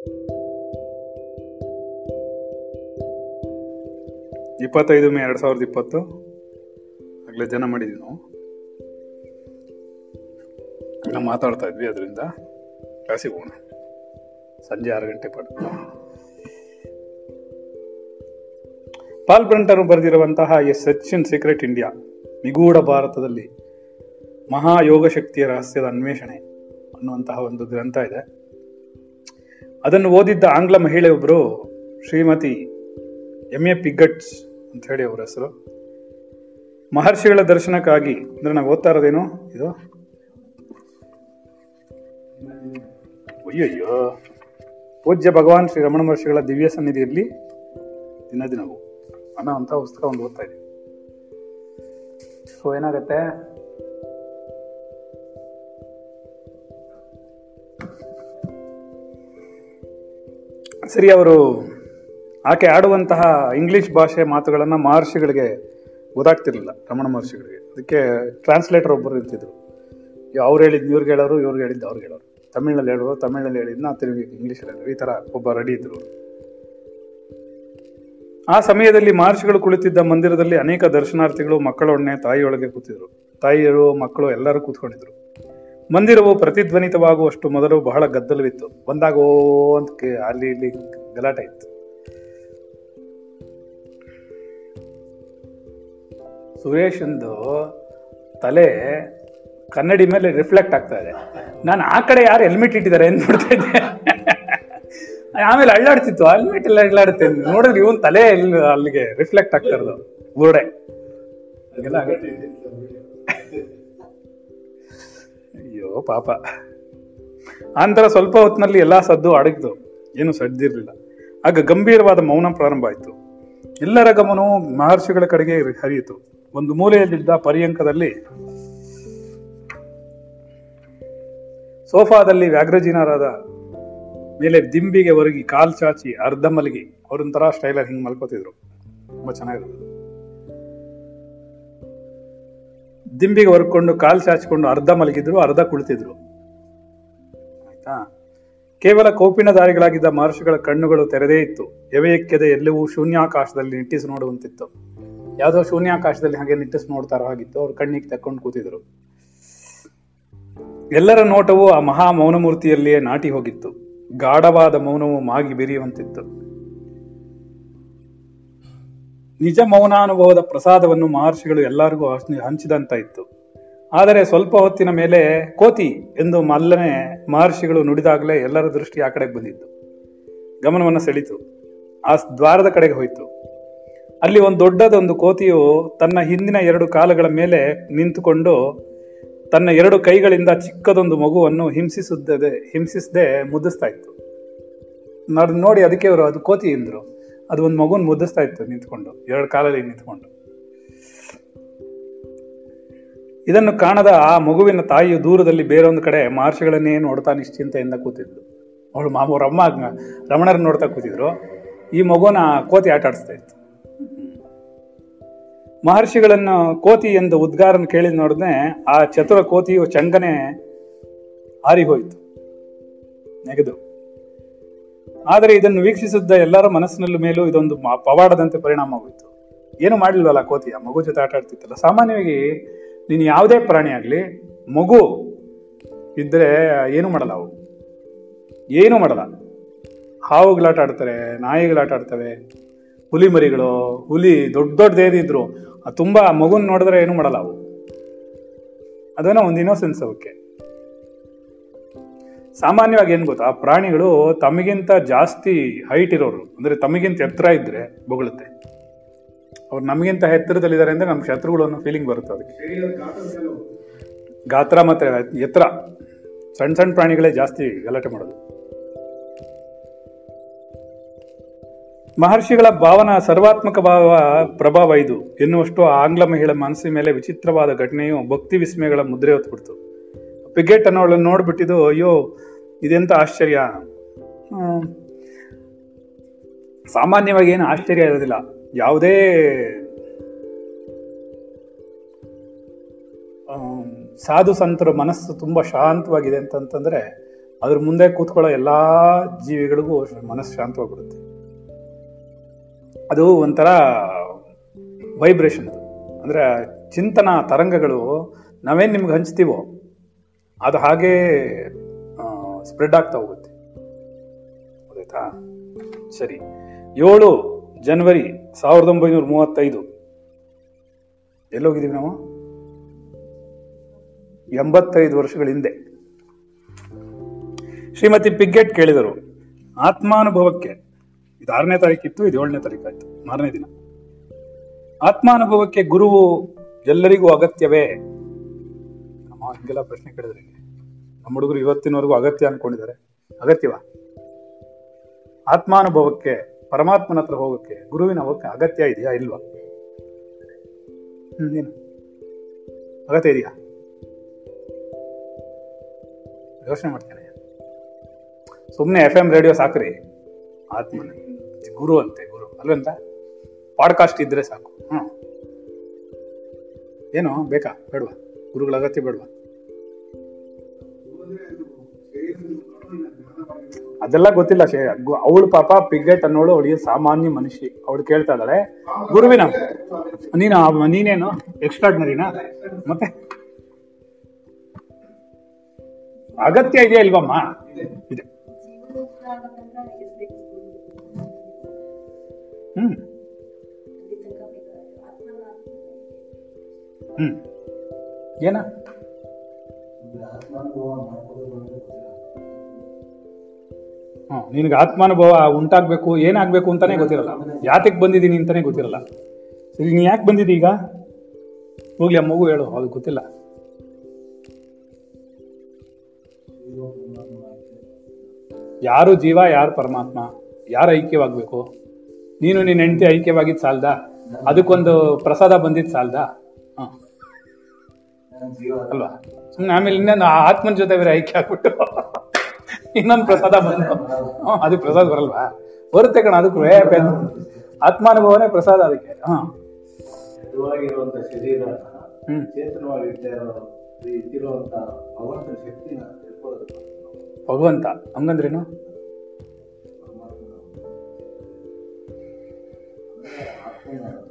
25 ಮೇ 2020 ಆಗಲೇ ಜನ ಮಾಡಿದ್ವಿ ನಾವು. ನಾವು ಮಾತಾಡ್ತಾ ಇದ್ವಿ, ಅದರಿಂದ ಕ್ಲಾಸಿಗೆ ಹೋಗೋಣ ಸಂಜೆ 6 ಗಂಟೆ ಪಾಠ. ಪಾಲ್ ಬ್ರಂಟನ್ ಬರೆದಿರುವಂತಹ a search in secret India, ನಿಗೂಢ ಭಾರತದಲ್ಲಿ ಮಹಾಯೋಗ ಶಕ್ತಿಯ ರಹಸ್ಯದ ಅನ್ವೇಷಣೆ ಅನ್ನುವಂತಹ ಒಂದು ಗ್ರಂಥ ಇದೆ. ಅದನ್ನು ಓದಿದ್ದ ಆಂಗ್ಲ ಮಹಿಳೆಯೊಬ್ಬರು, ಶ್ರೀಮತಿ MA ಪಿಗ್ಗಟ್ಸ್ ಅಂತ ಹೇಳಿ ಅವರ ಹೆಸರು, ಮಹರ್ಷಿಗಳ ದರ್ಶನಕ್ಕಾಗಿ, ಅಂದ್ರೆ ನಾವು ಓದ್ತಾ ಇರೋದೇನು ಇದು, ಅಯ್ಯಯ್ಯೋ, ಪೂಜ್ಯ ಭಗವಾನ್ ಶ್ರೀ ರಮಣ ಮಹರ್ಷಿಗಳ ದಿವ್ಯ ಸನ್ನಿಧಿಯಲ್ಲಿ ದಿನ ದಿನವೂ ಅನ್ನೋ ಅಂತ ಪುಸ್ತಕ ಒಂದು ಓದ್ತಾ ಇದ್ದೀವಿ. ಸೊ ಏನಾಗತ್ತೆ, ಸರಿ, ಅವರು ಆಕೆ ಆಡುವಂತಹ ಇಂಗ್ಲಿಷ್ ಭಾಷೆ ಮಾತುಗಳನ್ನು ಮಹರ್ಷಿಗಳಿಗೆ ಗೊತ್ತಾಗ್ತಿರ್ಲಿಲ್ಲ, ರಮಣ ಮಹರ್ಷಿಗಳಿಗೆ. ಅದಕ್ಕೆ ಟ್ರಾನ್ಸ್ಲೇಟರ್ ಒಬ್ಬರು ಇರ್ತಿದ್ರು, ಅವ್ರು ಹೇಳಿದ್ದು ಇವ್ರಿಗೆ ಹೇಳೋರು, ಇವ್ರಿಗೆ ಹೇಳಿದ್ದು ಅವ್ರಿಗೆ ಹೇಳೋರು, ತಮಿಳಲ್ಲಿ ಹೇಳೋರು, ತಮಿಳಲ್ಲಿ ಹೇಳಿದ್ನ ತಿರುಗಿ ಇಂಗ್ಲೀಷಲ್ಲಿ ಹೇಳೋರು, ಈ ಥರ ಒಬ್ಬ ರೆಡಿ ಇದ್ರು. ಆ ಸಮಯದಲ್ಲಿ ಮಹರ್ಷಿಗಳು ಕುಳಿತಿದ್ದ ಮಂದಿರದಲ್ಲಿ ಅನೇಕ ದರ್ಶನಾರ್ಥಿಗಳು ಮಕ್ಕಳೊಡನೆ ತಾಯಿಯೊಳಗೆ ಕೂತಿದ್ರು. ತಾಯಿಯರು, ಮಕ್ಕಳು ಎಲ್ಲರೂ ಕೂತ್ಕೊಂಡಿದ್ರು. ಮಂದಿರವು ಪ್ರತಿಧ್ವನಿತವಾಗುವಷ್ಟು ಮೊದಲು ಬಹಳ ಗದ್ದಲವಿತ್ತು. ಬಂದಾಗ ಓ ಅಂತ ಅಲ್ಲಿ ಇಲ್ಲಿ ಗಲಾಟೆ ಇತ್ತು. ಸುರೇಶಂದು ತಲೆ ಕನ್ನಡಿ ಮೇಲೆ ರಿಫ್ಲೆಕ್ಟ್ ಆಗ್ತಾ ಇದೆ. ನಾನು ಆ ಕಡೆ ಯಾರು ಹೆಲ್ಮೆಟ್ ಇಟ್ಟಿದ್ದಾರೆ ಏನ್ ನೋಡ್ತಾ ಇದ್ದೆ. ಆಮೇಲೆ ಅಳ್ಳಾಡ್ತಿತ್ತು, ಹೆಲ್ಮೆಟ್ ಎಲ್ಲ ಅಳ್ಳಾಡುತ್ತೆ ನೋಡಿದ್ರೆ ಇವನ್ ತಲೆ ಅಲ್ಲಿಗೆ ರಿಫ್ಲೆಕ್ಟ್ ಆಗ್ತಾ ಇರೋದು, ಊರಡೆ. ಅಯ್ಯೋ ಪಾಪ. ಆನಂತರ ಸ್ವಲ್ಪ ಹೊತ್ತಿನಲ್ಲಿ ಎಲ್ಲಾ ಸದ್ದು ಅಡಗಿತು, ಏನು ಸದ್ದಿರ್ಲಿಲ್ಲ. ಆಗ ಗಂಭೀರವಾದ ಮೌನ ಪ್ರಾರಂಭ ಆಯಿತು. ಎಲ್ಲರ ಗಮನವು ಮಹರ್ಷಿಗಳ ಕಡೆಗೆ ಹರಿಯಿತು. ಒಂದು ಮೂಲೆಯಲ್ಲಿದ್ದ ಪರ್ಯಂಕದಲ್ಲಿ ಸೋಫಾದಲ್ಲಿ ವ್ಯಾಘ್ರಜೀನರಾದ ಮೇಲೆ ದಿಂಬಿಗೆ ಒರಗಿ ಕಾಲ್ ಚಾಚಿ ಅರ್ಧ ಮಲಗಿ ಅವರೊಂಥರ ಸ್ಟೈಲರ್ ಹಿಂಗೆ ಮಲ್ಕೋತಿದ್ರು. ತುಂಬಾ ಚೆನ್ನಾಗಿರೋದು. ದಿಂಬಿಗೆ ಹೊರ್ಕೊಂಡು ಕಾಲು ಚಾಚಿಕೊಂಡು ಅರ್ಧ ಮಲಗಿದ್ರು, ಅರ್ಧ ಕುಳಿತಿದ್ರು. ಆಯ್ತಾ, ಕೇವಲ ಕೋಪಿನ ದಾರಿಗಳಾಗಿದ್ದ ಮಹರ್ಷಿಗಳ ಕಣ್ಣುಗಳು ತೆರೆದೇ ಇತ್ತು. ಎವೆಯಕ್ಕೆದೆ ಎಲ್ಲವೂ ಶೂನ್ಯಾಕಾಶದಲ್ಲಿ ನಿಟ್ಟಿಸಿ ನೋಡುವಂತಿತ್ತು. ಯಾವುದೋ ಶೂನ್ಯಾಕಾಶದಲ್ಲಿ ಹಾಗೆ ನಿಟ್ಟಿಸಿ ನೋಡ್ತಾರೋ ಹಾಗಿತ್ತು. ಅವ್ರ ಕಣ್ಣಿಗೆ ತಕ್ಕೊಂಡು ಕೂತಿದ್ರು. ಎಲ್ಲರ ನೋಟವು ಆ ಮಹಾ ಮೌನಮೂರ್ತಿಯಲ್ಲಿಯೇ ನಾಟಿ ಹೋಗಿತ್ತು. ಗಾಢವಾದ ಮೌನವು ಮಾಗಿ ಬೆರೆಯುವಂತಿತ್ತು. ನಿಜ ಮೌನಾನುಭವದ ಪ್ರಸಾದವನ್ನು ಮಹರ್ಷಿಗಳು ಎಲ್ಲರಿಗೂ ಹಂಚಿದಂತ ಇತ್ತು. ಆದರೆ ಸ್ವಲ್ಪ ಹೊತ್ತಿನ ಮೇಲೆ ಕೋತಿ ಎಂದು ಮಲ್ಲನೆ ಮಹರ್ಷಿಗಳು ನುಡಿದಾಗಲೇ ಎಲ್ಲರ ದೃಷ್ಟಿ ಆ ಕಡೆಗೆ ಬಂದಿತ್ತು. ಗಮನವನ್ನು ಸೆಳೀತು. ಆ ದ್ವಾರದ ಕಡೆಗೆ ಹೋಯಿತು. ಅಲ್ಲಿ ಒಂದು ದೊಡ್ಡದೊಂದು ಕೋತಿಯು ತನ್ನ ಹಿಂದಿನ 2 ಕಾಲುಗಳ ಮೇಲೆ ನಿಂತುಕೊಂಡು ತನ್ನ 2 ಕೈಗಳಿಂದ ಚಿಕ್ಕದೊಂದು ಮಗುವನ್ನು ಹಿಂಸಿಸದೆ ಮುದ್ದಿಸ್ತಾ ಇತ್ತು. ನೋಡಿ, ಅದಕ್ಕೆ ಅವರು ಅದು ಕೋತಿ ಎಂದ್ರು. ಅದು ಒಂದು ಮಗುನ್ ಮುದ್ದಿಸ್ತಾ ಇತ್ತು ನಿಂತ್ಕೊಂಡು, 2 ಕಾಲಲ್ಲಿ ನಿಂತ್ಕೊಂಡು. ಇದನ್ನು ಕಾಣದ ಆ ಮಗುವಿನ ತಾಯಿಯು ದೂರದಲ್ಲಿ ಬೇರೊಂದು ಕಡೆ ಮಹರ್ಷಿಗಳನ್ನೇ ನೋಡ್ತಾ ನಿಶ್ಚಿಂತೆಯಿಂದ ಕೂತಿದ್ಲು. ಅವಳು ಅವ್ರಮ್ಮ ರಮಣರ ನೋಡ್ತಾ ಕೂತಿದ್ರು. ಈ ಮಗುನ ಕೋತಿ ಆಟ ಆಡಿಸ್ತಾ ಇತ್ತು. ಮಹರ್ಷಿಗಳನ್ನು ಕೋತಿ ಎಂದು ಉದ್ಗಾರನ ಕೇಳಿದ ನೋಡಿದ್ರೆ ಆ ಚತುರ ಕೋತಿಯು ಚಂಗನೆ ಹಾರಿ ಹೋಯಿತು, ನೆಗೆದು. ಆದರೆ ಇದನ್ನು ವೀಕ್ಷಿಸಿದ್ದ ಎಲ್ಲರ ಮನಸ್ಸಿನಲ್ಲೂ ಮೇಲೂ ಇದೊಂದು ಪವಾಡದಂತೆ ಪರಿಣಾಮ ಹೋಯಿತು. ಏನು ಮಾಡಲಿಲ್ವಲ್ಲ ಕೋತಿ, ಆ ಮಗು ಜೊತೆ ಆಟ ಆಡ್ತಿತ್ತಲ್ಲ. ಸಾಮಾನ್ಯವಾಗಿ ನೀನು ಯಾವುದೇ ಪ್ರಾಣಿ ಆಗಲಿ, ಮಗು ಇದ್ದರೆ ಏನು ಮಾಡಲ್ಲ, ಅವು ಏನು ಮಾಡಲ್ಲ. ಹಾವುಗಳಾಟ ಆಡ್ತಾರೆ, ನಾಯಿಗಳಾಟ ಆಡ್ತವೆ, ಹುಲಿ ಮರಿಗಳು, ಹುಲಿ ದೊಡ್ಡ ದೊಡ್ಡದೇನಿದ್ರು ತುಂಬಾ ಮಗುನ್ ನೋಡಿದ್ರೆ ಏನು ಮಾಡಲ್ಲ ಅವು. ಅದನ್ನ ಒಂದು ಇನ್ನೋಸೆನ್ಸ್ ಅವಕ್ಕೆ. ಸಾಮಾನ್ಯವಾಗಿ ಏನ್ ಗೊತ್ತಾ, ಆ ಪ್ರಾಣಿಗಳು ತಮಗಿಂತ ಜಾಸ್ತಿ ಹೈಟ್ ಇರೋರು, ಅಂದ್ರೆ ತಮಗಿಂತ ಎತ್ತರ ಇದ್ರೆ ಬೊಗಳುತ್ತೆ. ಅವ್ರು ನಮಗಿಂತ ಎತ್ತರದಲ್ಲಿದ್ದಾರೆ ಅಂದ್ರೆ ನಮ್ ಶತ್ರುಗಳು ಅನ್ನೋ ಫೀಲಿಂಗ್ ಬರುತ್ತೆ ಅದಕ್ಕೆ. ಗಾತ್ರ ಮತ್ತೆ ಎತ್ತರ, ಸಣ್ಣ ಸಣ್ಣ ಪ್ರಾಣಿಗಳೇ ಜಾಸ್ತಿ ಗಲಾಟೆ ಮಾಡೋದು. ಮಹರ್ಷಿಗಳ ಭಾವನ ಸರ್ವಾತ್ಮಕ ಪ್ರಭಾವ ಇದು ಎನ್ನುವಷ್ಟು ಆ ಆಂಗ್ಲ ಮಹಿಳೆ ಮನಸ್ಸಿನ ಮೇಲೆ ವಿಚಿತ್ರವಾದ ಘಟನೆಯು ಭಕ್ತಿ ವಿಸ್ಮಯಗಳ ಮುದ್ರೆ ಹೊತ್ಬಿಡ್ತು. ಪಿಗೆಟ್ ಅನ್ನೋಳನ್ನು ನೋಡ್ಬಿಟ್ಟಿದ್ದು, ಅಯ್ಯೋ ಇದೆಂತ ಆಶ್ಚರ್ಯ. ಸಾಮಾನ್ಯವಾಗಿ ಏನು ಆಶ್ಚರ್ಯ ಇರೋದಿಲ್ಲ, ಯಾವುದೇ ಸಾಧು ಸಂತರ ಮನಸ್ಸು ತುಂಬಾ ಶಾಂತವಾಗಿದೆ ಅಂತಂತಂದ್ರೆ ಅದ್ರ ಮುಂದೆ ಕೂತ್ಕೊಳ್ಳೋ ಎಲ್ಲಾ ಜೀವಿಗಳಿಗೂ ಮನಸ್ಸು ಶಾಂತವಾಗಿಬಿಡುತ್ತೆ. ಅದು ಒಂಥರ ವೈಬ್ರೇಷನ್, ಅಂದ್ರೆ ಚಿಂತನ ತರಂಗಗಳು. ನಾವೇನು ನಿಮ್ಗೆ ಹಂಚ್ತೀವೋ ಅದು ಹಾಗೇ ಸ್ಪ್ರೆಡ್ ಆಗ್ತಾ ಹೋಗುತ್ತೆ, ಗೊತ್ತಾಯ್ತಾ? ಸರಿ, 7 ಜನವರಿ 1935 ಎಲ್ಲೋಗಿದ್ದೀವಿ ನಾವು? 85 ವರ್ಷಗಳ ಹಿಂದೆ ಶ್ರೀಮತಿ ಪಿಗ್ಗೆಟ್ ಕೇಳಿದರು, ಆತ್ಮಾನುಭವಕ್ಕೆ, ಇದು 6ನೇ ತಾರೀಕಿತ್ತು, ಇದು 7ನೇ ತಾರೀಕಾಯ್ತು, 4ನೇ ದಿನ, ಆತ್ಮಾನುಭವಕ್ಕೆ ಗುರುವು ಎಲ್ಲರಿಗೂ ಅಗತ್ಯವೇ? ನಮ್ಮ ಹಿಂಗೆಲ್ಲ ಪ್ರಶ್ನೆ ಕೇಳಿದ್ರೆ ನಮ್ಮ ಹುಡುಗರು ಇವತ್ತಿನವರೆಗೂ ಅಗತ್ಯ ಅನ್ಕೊಂಡಿದ್ದಾರೆ. ಅಗತ್ಯವಾ? ಆತ್ಮಾನುಭವಕ್ಕೆ, ಪರಮಾತ್ಮನ ಹತ್ರ ಹೋಗೋಕ್ಕೆ ಗುರುವಿನ ಅಗತ್ಯ ಇದೆಯಾ ಇಲ್ವಾ? ಏನು ಅಗತ್ಯ ಇದೆಯಾ? ಯೋಚನೆ ಮಾಡ್ತೇನೆ. ಸುಮ್ಮನೆ ಎಫ್ ಎಂ ರೇಡಿಯೋ ಸಾಕ್ರಿ, ಆತ್ಮನ ಗುರು ಅಂತೆ, ಗುರು ಅಲ್ವಂತ ಪಾಡ್ಕಾಸ್ಟ್ ಇದ್ರೆ ಸಾಕು. ಏನು ಬೇಕಾ ಬೇಡವಾ? ಗುರುಗಳ ಅಗತ್ಯ ಬೇಡವಾ? ಅದೆಲ್ಲ ಗೊತ್ತಿಲ್ಲ. ಅವಳು ಪಾಪ ಪಿಗ್ಗೆಟ್ ಅನ್ನೋಳು, ಅವಳಿಗೆ ಸಾಮಾನ್ಯ ಮನುಷ್ಯ, ಅವಳು ಕೇಳ್ತಾ ಇದ್ದಾಳೆ ಗುರುವಿನ, ನೀನೇನು ಎಕ್ಸ್ಟ್ರಾರ್ಡಿನರಿನಾ? ಮತ್ತೆ ಅಗತ್ಯ ಇದೆಯಾ ಇಲ್ವಮ್ಮ? ಇದೆ. ಹ್ಮ್ ಹ್ಮ್ ಏನ ನಿನಗೆ ಆತ್ಮಾನುಭವ ಉಂಟಾಗ್ಬೇಕು, ಏನಾಗ್ಬೇಕು ಅಂತಾನೆ ಗೊತ್ತಿರಲ್ಲ, ಯಾತಕ್ಕೆ ಬಂದಿದ್ದೀನಿ ಅಂತಾನೆ ಗೊತ್ತಿರಲ್ಲ. ಸರಿ, ನೀ ಯಾಕೆ ಬಂದಿದ್ದೀ ಈಗ? ಹೋಗ್ಲಿ ಆ ಮಗು ಹೇಳು, ಅದು ಗೊತ್ತಿಲ್ಲ. ಯಾರು ಜೀವ, ಯಾರು ಪರಮಾತ್ಮ, ಯಾರು ಐಕ್ಯವಾಗಬೇಕು? ನೀನು ನಿನ್ನ ಹೆಂಡತಿ ಐಕ್ಯವಾಗಿದ್ದು ಸಾಲ್ದ? ಅದಕ್ಕೊಂದು ಪ್ರಸಾದ ಬಂದಿದ್ದು ಸಾಲ್ದ? ಅಲ್ವಾ? ಆಮೇಲೆ ಇನ್ನೊಂದು ಆತ್ಮನ ಜೊತೆ ಬೇರೆ ಐಕ್ಯ ಆಗ್ಬಿಟ್ಟು ಇನ್ನೊಂದು ಪ್ರಸಾದ ಬಂದು, ಅದು ಪ್ರಸಾದ ಬರಲ್ವಾ? ಬರುತ್ತೆ ಕಣ, ಅದಕ್ಕೂ ಆತ್ಮಾನುಭವನೇ ಪ್ರಸಾದ ಅದಕ್ಕೆ. ಭಗವಂತ ಹಂಗಂದ್ರೇನು?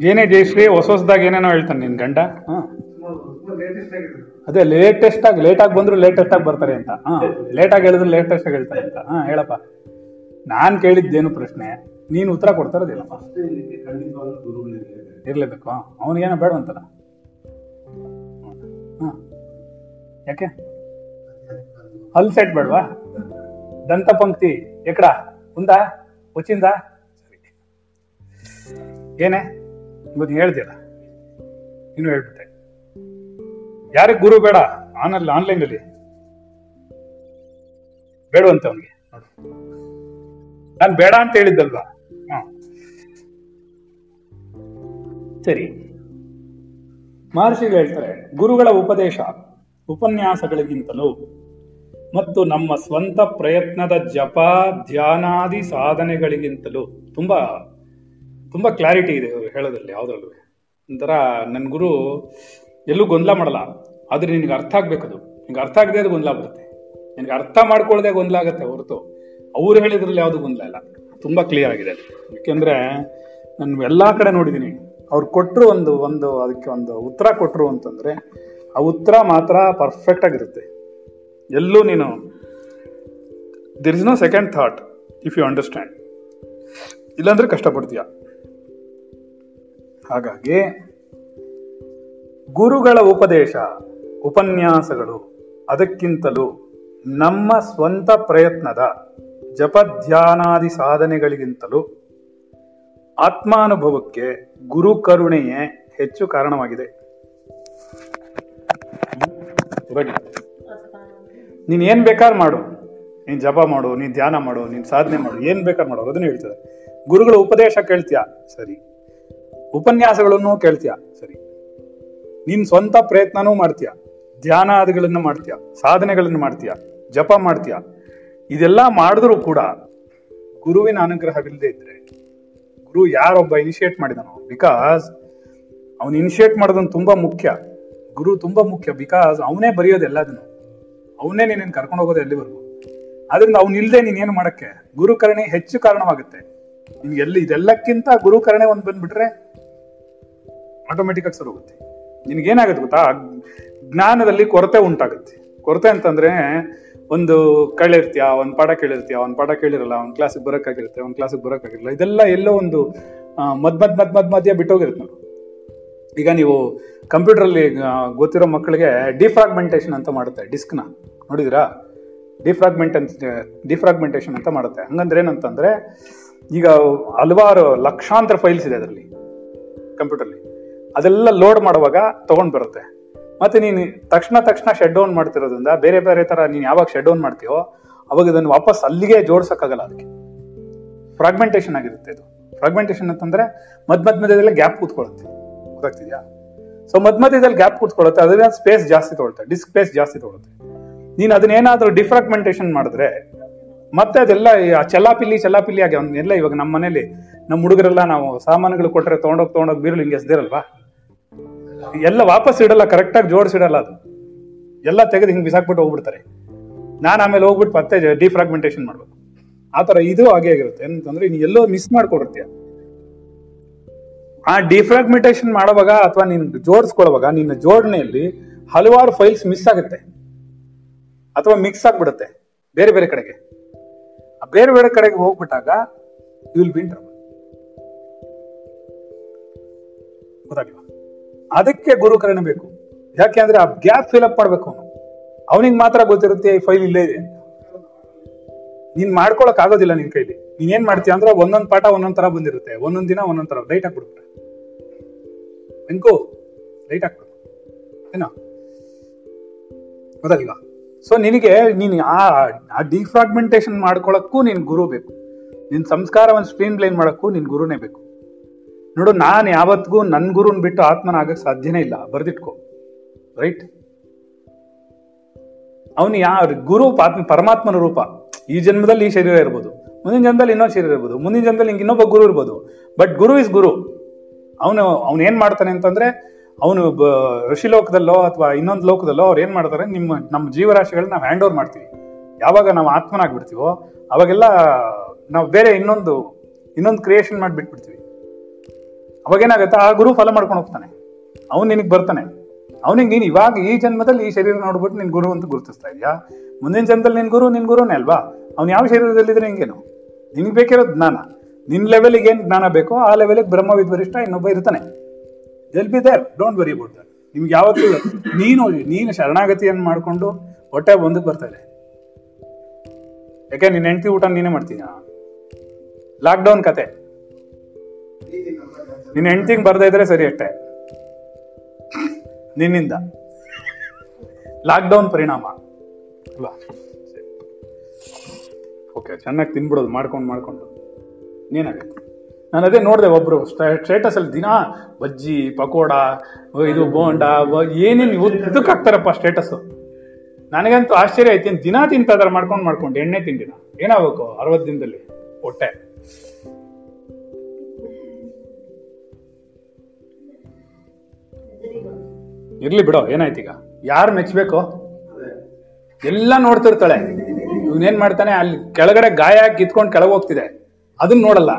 ಏನೇ ಜಯಶ್ರೀ, ಹೊಸದಾಗಿ ಏನೇನೋ ಹೇಳ್ತಾನೆ ನಿನ್ ಗಂಡ. ಅದೇ ಲೇಟಾಗಿ ಬಂದ್ರು ಲೇಟೆಸ್ಟ್ ಆಗಿ ಬರ್ತಾರೆ ಅಂತ. ಲೇಟಾಗಿ ಹೇಳಿದ್ರು ಲೇಟೆಸ್ಟ್ ಆಗಿ ಹೇಳ್ತಾರೆ ಅಂತ. ಹೇಳಪ್ಪ, ನಾನ್ ಕೇಳಿದ್ದೇನು ಪ್ರಶ್ನೆ, ನೀನು ಉತ್ತರ ಕೊಡ್ತಾರದೇನಪ್ಪ? ಇರ್ಲೇಬೇಕು, ಅವನಿಗೇನೋ ಬೇಡವಂತಲ್ಲ. ಯಾಕೆ ಹಲ್ ಸೆಟ್ ಬೇಡವಾ? ದಂತ ಪಂಕ್ತಿ ಎಕಡ ಉಂದ ಉಚ್ಚಿಂದ? ಏನೇ ಇವತ್ತು ಹೇಳ್ತೀರ? ಇನ್ನು ಹೇಳ್ಬಿಟ್ಟೆ. ಯಾರಿಗೆ ಗುರು ಬೇಡ ಆನ್ಲೈನಲ್ಲಿ ಬೇಡವಂತೆ ಅವನಿಗೆ. ನಾನು ಬೇಡ ಅಂತ ಹೇಳಿದ್ದಲ್ವಾ? ಸರಿ, ಮಹರ್ಷಿಗಳು ಹೇಳ್ತಾರೆ, ಗುರುಗಳ ಉಪದೇಶ ಉಪನ್ಯಾಸಗಳಿಗಿಂತಲೂ ಮತ್ತು ನಮ್ಮ ಸ್ವಂತ ಪ್ರಯತ್ನದ ಜಪ ಧ್ಯಾನಾದಿ ಸಾಧನೆಗಳಿಗಿಂತಲೂ ತುಂಬಾ ತುಂಬಾ ಕ್ಲಾರಿಟಿ ಇದೆ ಇವರು ಹೇಳೋದ್ರಲ್ಲಿ. ಯಾವುದ್ರಲ್ಲೂ ಒಂಥರ ನನ್ನ ಗುರು ಎಲ್ಲೂ ಗೊಂದಲ ಮಾಡಲ್ಲ, ಆದರೆ ನಿನಗೆ ಅರ್ಥ ಆಗ್ಬೇಕದು. ನಿನಗೆ ಅರ್ಥ ಆಗದೆ ಅದು ಗೊಂದಲ ಬರುತ್ತೆ, ನಿನಗೆ ಅರ್ಥ ಮಾಡ್ಕೊಳ್ಳದೆ ಗೊಂದಲ ಆಗುತ್ತೆ ಹೊರತು ಅವ್ರು ಹೇಳಿದ್ರಲ್ಲಿ ಯಾವುದು ಗೊಂದಲ ಇಲ್ಲ. ತುಂಬ ಕ್ಲಿಯರ್ ಆಗಿದೆ. ಯಾಕೆಂದರೆ ನಾನು ಎಲ್ಲ ಕಡೆ ನೋಡಿದ್ದೀನಿ, ಅವ್ರು ಕೊಟ್ಟರು ಒಂದು ಒಂದು ಅದಕ್ಕೆ ಒಂದು ಉತ್ತರ ಕೊಟ್ಟರು ಅಂತಂದರೆ ಆ ಉತ್ತರ ಮಾತ್ರ ಪರ್ಫೆಕ್ಟಾಗಿರುತ್ತೆ. ಎಲ್ಲೂ ನೀನು there is no second thought if you understand. ಇಲ್ಲಾಂದರೆ ಕಷ್ಟಪಡ್ತೀಯ. ಹಾಗಾಗಿ ಗುರುಗಳ ಉಪದೇಶ ಉಪನ್ಯಾಸಗಳು ಅದಕ್ಕಿಂತಲೂ ನಮ್ಮ ಸ್ವಂತ ಪ್ರಯತ್ನದ ಜಪಧ್ಯಾನಾದಿ ಸಾಧನೆಗಳಿಗಿಂತಲೂ ಆತ್ಮಾನುಭವಕ್ಕೆ ಗುರು ಕರುಣೆಯೇ ಹೆಚ್ಚು ಕಾರಣವಾಗಿದೆ. ನೀನು ಏನು ಬೇಕಾದ್ರೂ ಮಾಡು, ನೀನು ಜಪ ಮಾಡು, ನೀನು ಧ್ಯಾನ ಮಾಡು, ನೀನು ಸಾಧನೆ ಮಾಡು, ಏನು ಬೇಕಾದ್ರೂ ಮಾಡು, ಅದನ್ನು ಹೇಳ್ತದೆ. ಗುರುಗಳ ಉಪದೇಶ ಕೇಳ್ತೀಯ, ಸರಿ. ಉಪನ್ಯಾಸಗಳನ್ನು ಕೇಳ್ತೀಯ, ಸರಿ. ನಿನ್ನ ಸ್ವಂತ ಪ್ರಯತ್ನನೂ ಮಾಡ್ತೀಯ, ಧ್ಯಾನಾದಿಗಳನ್ನು ಮಾಡ್ತೀಯ, ಸಾಧನೆಗಳನ್ನು ಮಾಡ್ತೀಯ, ಜಪ ಮಾಡ್ತೀಯ. ಇದೆಲ್ಲ ಮಾಡಿದ್ರೂ ಕೂಡ ಗುರುವಿನ ಅನುಗ್ರಹವಿಲ್ಲದೆ ಇದ್ರೆ, ಗುರು ಯಾರೊಬ್ಬ ಇನಿಷಿಯೇಟ್ ಮಾಡಿದನು, ಬಿಕಾಸ್ ಅವನು ಇನಿಷಿಯೇಟ್ ಮಾಡೋದನ್ನು ತುಂಬ ಮುಖ್ಯ. ಗುರು ತುಂಬ ಮುಖ್ಯ, ಬಿಕಾಸ್ ಅವನೇ ಬರೆಯೋದು ಎಲ್ಲದನ್ನು, ಅವನೇ ನೀನೇನು ಕರ್ಕೊಂಡು ಹೋಗೋದು ಎಲ್ಲಿವರೆಗೂ. ಆದ್ರಿಂದ ಅವ್ನು ಇಲ್ದೆ ನೀನ್ ಏನು ಮಾಡಕ್ಕೆ? ಗುರುಕರಣೆ ಹೆಚ್ಚು ಕಾರಣವಾಗುತ್ತೆ ನಿನ್ಗೆ. ಎಲ್ಲಿ ಇದೆಲ್ಲಕ್ಕಿಂತ ಗುರುಕರಣೆ ಒಂದ್ ಬಂದ್ಬಿಟ್ರೆ ಆಟೋಮೆಟಿಕ್ ಆಗಿ ಸರಿ ಹೋಗುತ್ತೆ. ನಿನ್ಗೇನಾಗತ್ತೆ ಗೊತ್ತಾ, ಜ್ಞಾನದಲ್ಲಿ ಕೊರತೆ ಉಂಟಾಗುತ್ತೆ. ಕೊರತೆ ಅಂತಂದ್ರೆ ಒಂದು ಕೇಳಿರ್ತೀಯ, ಒಂದ್ ಪಾಠ ಕೇಳಿರ್ತೀಯ, ಒಂದ್ ಪಾಠ ಕೇಳಿರಲ್ಲ, ಒಂದ್ ಕ್ಲಾಸಿಗೆ ಬರೋಕ್ಕಾಗಿರುತ್ತೆ, ಒಂದ್ ಕ್ಲಾಸಿಗೆ ಬರೋಕ್ಕಾಗಿರಲ್ಲ. ಇದೆಲ್ಲ ಎಲ್ಲೋ ಒಂದು ಮಧ್ಯ ಬಿಟ್ಟೋಗಿರುತ್ತೆ ನೋಡು. ಈಗ ನೀವು ಕಂಪ್ಯೂಟರಲ್ಲಿ ಗೊತ್ತಿರೋ ಮಕ್ಕಳಿಗೆ ಡಿಫ್ರಾಗ್ಮೆಂಟೇಶನ್ ಅಂತ ಮಾಡುತ್ತೆ, ಡಿಸ್ಕ್ನ ನೋಡಿದಿರಾ? ಡಿಫ್ರಾಗ್ಮೆಂಟೇಶನ್ ಅಂತ ಮಾಡುತ್ತೆ. ಹಂಗಂದ್ರೆ ಏನಂತಂದ್ರೆ, ಈಗ ಹಲವಾರು ಲಕ್ಷಾಂತರ ಫೈಲ್ಸ್ ಇದೆ ಅದರಲ್ಲಿ, ಕಂಪ್ಯೂಟರ್ಲಿ. ಅದೆಲ್ಲ ಲೋಡ್ ಮಾಡುವಾಗ ತಗೊಂಡ್ ಬರುತ್ತೆ. ಮತ್ತೆ ನೀನು ತಕ್ಷಣ ಶೆಡ್ ಡೌನ್ ಮಾಡ್ತಿರೋದ್ರಿಂದ ಬೇರೆ ಬೇರೆ ತರ ನೀನು ಯಾವಾಗ ಶೆಡ್ ಡೌನ್ ಮಾಡ್ತೀಯೋ ಅವಾಗ ಇದನ್ನು ವಾಪಸ್ ಅಲ್ಲಿಗೆ ಜೋಡ್ಸಕ್ಕಾಗಲ್ಲ. ಅದಕ್ಕೆ ಫ್ರಾಗ್ಮೆಂಟೇಶನ್ ಆಗಿರುತ್ತೆ. ಇದು ಫ್ರಾಗ್ಮೆಂಟೇಶನ್ ಅಂತಂದ್ರೆ ಮಧ್ಯದಲ್ಲಿ ಗ್ಯಾಪ್ ಕೂತ್ಕೊಳ್ಳುತ್ತೆ, ಗೊತ್ತಾಗ್ತಿದ್ಯಾ? ಸೊ ಮಧ್ಯದಲ್ಲಿ ಗ್ಯಾಪ್ ಕೂತ್ಕೊಳ್ಳುತ್ತೆ, ಅದರಿಂದ ಸ್ಪೇಸ್ ಜಾಸ್ತಿ ತಗೊಳುತ್ತೆ, ಡಿಸ್ಕ್ ಸ್ಪೇಸ್ ಜಾಸ್ತಿ ತಗೊಳುತ್ತೆ. ನೀನು ಅದನ್ನೇನಾದ್ರೂ ಡಿಫ್ರಾಗ್ಮೆಂಟೇಶನ್ ಮಾಡಿದ್ರೆ ಮತ್ತೆ ಅದೆಲ್ಲ ಚಲಾಪಿಲಿ ಆಗಿ ಅವನ್ನೆಲ್ಲ. ಇವಾಗ ನಮ್ಮ ಮನೇಲಿ ನಮ್ಮ ಹುಡುಗರೆಲ್ಲ ನಾವು ಸಾಮಾನುಗಳು ಕೊಟ್ಟರೆ ತೊಗೊಂಡೋಗಿ ಬೀರಲು ಹಿಂಗೆ ಎಸ್ದಿರಲ್ವಾ, ಎಲ್ಲ ವಾಪಸ್ ಇಡಲ್ಲ, ಕರೆಕ್ಟಾಗಿ ಜೋಡಿಸಿಡಲ್ಲ. ಅದು ಎಲ್ಲ ತೆಗೆದು ಹಿಂಗೆ ಬಿಸಾಕ್ಬಿಟ್ಟು ಹೋಗ್ಬಿಡ್ತಾರೆ. ನಾನು ಆಮೇಲೆ ಹೋಗ್ಬಿಟ್ಟು ಮತ್ತೆ ಡಿಫ್ರಾಗ್ಮೆಂಟೇಶನ್ ಮಾಡ್ಬೇಕು. ಆ ಥರ ಇದು ಹಾಗೆ ಆಗಿರುತ್ತೆ. ಏನಂತಂದ್ರೆ ನೀನು ಎಲ್ಲೋ ಮಿಸ್ ಮಾಡ್ಕೊಡ್ತೀಯ. ಆ ಡಿಫ್ರಾಗ್ಮೆಂಟೇಶನ್ ಮಾಡುವಾಗ ಅಥವಾ ನೀನು ಜೋಡಿಸ್ಕೊಳ್ಳುವಾಗ ನಿನ್ನ ಜೋಡಣೆಯಲ್ಲಿ ಹಲವಾರು ಫೈಲ್ಸ್ ಮಿಸ್ ಆಗುತ್ತೆ ಅಥವಾ ಮಿಕ್ಸ್ ಆಗ್ಬಿಡುತ್ತೆ ಬೇರೆ ಬೇರೆ ಕಡೆಗೆ. ಆ ಬೇರೆ ಬೇರೆ ಕಡೆಗೆ ಹೋಗ್ಬಿಟ್ಟಾಗ you will be in trouble, ಗೊತ್ತಾಗಿಲ್ವಾ? ಅದಕ್ಕೆ ಗುರುಕರಣೆ ಬೇಕು. ಯಾಕೆ ಅಂದ್ರೆ ಆ ಗ್ಯಾಪ್ ಫಿಲ್ ಅಪ್ ಮಾಡ್ಬೇಕು ಅವನು. ಅವನಿಗೆ ಮಾತ್ರ ಗೊತ್ತಿರುತ್ತೆ ಈ ಫೈಲ್ ಇಲ್ಲೇ ಇದೆ. ನೀನ್ ಮಾಡ್ಕೊಳಕ್ ಆಗೋದಿಲ್ಲ ನಿನ್ ಕೈಲಿ. ನೀನ್ ಏನ್ ಮಾಡ್ತೀಯ ಅಂದ್ರೆ ಒಂದೊಂದ್ ಪಾಠ ಒಂದೊಂದ್ ತರ ಬಂದಿರುತ್ತೆ, ಒಂದೊಂದ್ ದಿನ ಒಂದೊಂದ್ ತರ ಲೈಟ್ ಹಾಕ್ಬಿಡ್ತಾರೆ. ಎಂಕೋ ಲೈಟ್ ಹಾಕ್ಬಿಡು ಏನೋ, ಗೊತ್ತಾಗಿಲ್ವಾ? ಸೊ ನಿನಗೆ ನೀನ್ ಆ ಡಿಫ್ರಾಗ್ಮೆಂಟೇಶನ್ ಮಾಡ್ಕೊಳಕ್ಕೂ ನಿನ್ ಗುರು ಬೇಕು. ನಿನ್ ಸಂಸ್ಕಾರವನ್ನು ಸ್ಟ್ರೀಮ್ ಲೈನ್ ಮಾಡಕ್ಕೂ ನಿನ್ ಗುರುನೇ ಬೇಕು. ನೋಡು, ನಾನು ಯಾವತ್ತಿಗೂ ನನ್ನ ಗುರುನ್ ಬಿಟ್ಟು ಆತ್ಮನ ಆಗಕ್ಕೆ ಸಾಧ್ಯನೇ ಇಲ್ಲ, ಬರ್ದಿಟ್ಕೋ. ರೈಟ್? ಅವನು ಯಾರು ಗುರು? ಪರಮಾತ್ಮನ ರೂಪ. ಈ ಜನ್ಮದಲ್ಲಿ ಈ ಶರೀರ ಇರ್ಬೋದು, ಮುಂದಿನ ಜನ್ಮದಲ್ಲಿ ಇನ್ನೊಂದು ಶರೀರ ಇರ್ಬೋದು, ಮುಂದಿನ ಜನ್ಮದಲ್ಲಿ ಹಿಂಗೆ ಇನ್ನೊಬ್ಬ ಗುರು ಇರ್ಬೋದು. ಬಟ್ ಗುರು ಇಸ್ ಗುರು. ಅವನು ಏನ್ ಮಾಡ್ತಾನೆ ಅಂತಂದ್ರೆ, ಅವನು ಋಷಿ ಲೋಕದಲ್ಲೋ ಅಥವಾ ಇನ್ನೊಂದು ಲೋಕದಲ್ಲೋ ಅವ್ರು ಏನ್ ಮಾಡ್ತಾರೆ, ನಮ್ಮ ಜೀವರಾಶಿಗಳನ್ನ ನಾವು ಹ್ಯಾಂಡ್ ಓವರ್ ಮಾಡ್ತೀವಿ. ಯಾವಾಗ ನಾವು ಆತ್ಮನಾಗ್ಬಿಡ್ತೀವೋ ಅವಾಗೆಲ್ಲ ನಾವು ಬೇರೆ ಇನ್ನೊಂದು ಕ್ರಿಯೇಷನ್ ಮಾಡಿಬಿಟ್ಬಿಡ್ತೀವಿ. ಅವಾಗೇನಾಗತ್ತೆ, ಆ ಗುರು ಫಾಲೋ ಮಾಡ್ಕೊಂಡು ಹೋಗ್ತಾನೆ, ಅವ್ನು ನಿನಗೆ ಬರ್ತಾನೆ. ಅವನಿಗೆ ನೀನು ಇವಾಗ ಈ ಜನ್ಮದಲ್ಲಿ ಈ ಶರೀರ ನೋಡ್ಬಿಟ್ಟು ನಿನ್ ಗುರು ಅಂತ ಗುರುತಿಸ್ತಾ ಇದೆಯಾ, ಮುಂದಿನ ಜನ್ಮದಲ್ಲಿ ನಿನ್ ಗುರುನೇ ಅಲ್ವಾ? ಅವ್ನು ಯಾವ ಶರೀರದಲ್ಲಿದ್ರೆ ಹಿಂಗೇನು, ನಿನ್ಗೆ ಬೇಕಿರೋದು ಜ್ಞಾನ. ನಿನ್ನ ಲೆವೆಲ್ಗೆ ಏನು ಜ್ಞಾನ ಬೇಕೋ ಆ ಲೆವೆಲ್ಗೆ ಬ್ರಹ್ಮವಿದ್ ವರಿಷ್ಠ ಇನ್ನೊಬ್ಬ ಇರ್ತಾನೆ. They'll be there. Don't worry about that. ನಿಮ್ಗೆ ಯಾವತ್ತೂ ನೀನು ಶರಣಾಗತಿಯನ್ನು ಮಾಡಿಕೊಂಡು ಹೊಟ್ಟೆ ಒಂದಕ್ಕೆ ಬರ್ತಾ ಇದೆ. ಯಾಕೆ ನೀನ್ ಹೆಂಡತಿ ಊಟ ನೀನೇ ಮಾಡ್ತೀಯ? ಲಾಕ್ಡೌನ್ ಕತೆ. ನೀನ್ ಹೆಂಡತಿಗೆ ಬರ್ತಾ ಇದ್ರೆ ಸರಿ ಅಷ್ಟೆ, ನಿನ್ನಿಂದ ಲಾಕ್ಡೌನ್ ಪರಿಣಾಮ ಅಲ್ವಾ? ಓಕೆ, ಚೆನ್ನಾಗಿ ತಿನ್ಬಿಡೋದು ಮಾಡ್ಕೊಂಡು ನೀನಾಗತ್ತೆ. ನಾನು ಅದೇ ನೋಡಿದೆ, ಒಬ್ರು ಸ್ಟೇಟಸ್ ಅಲ್ಲಿ ದಿನ ಬಜ್ಜಿ ಪಕೋಡ ಇದು ಬೋಂಡ ಏನೇನು ಉದ್ದಕ್ಕೆ ಹಾಕ್ತಾರಪ್ಪ ಸ್ಟೇಟಸ್. ನನಗಂತೂ ಆಶ್ಚರ್ಯ ಆಯ್ತು, ದಿನ ತಿಂತ ಇದಾರೆ ಮಾಡ್ಕೊಂಡು ಎಣ್ಣೆ ತಿಂದಿನ. ಏನಾಗಬೇಕು 60 ದಿನದಲ್ಲಿ ಹೊಟ್ಟೆ? ಇರ್ಲಿ ಬಿಡೋ, ಏನಾಯ್ತು ಈಗ? ಯಾರು ಮೆಚ್ಚಬೇಕು? ಎಲ್ಲ ನೋಡ್ತಿರ್ತಾಳೆ. ಇವನೇನ್ ಮಾಡ್ತಾನೆ, ಅಲ್ಲಿ ಕೆಳಗಡೆ ಗಾಯ ಹಾಕಿ ಕಿತ್ಕೊಂಡು ಕೆಳಗೆ ಹೋಗ್ತಿದೆ, ಅದನ್ನ ನೋಡಲ್ಲ.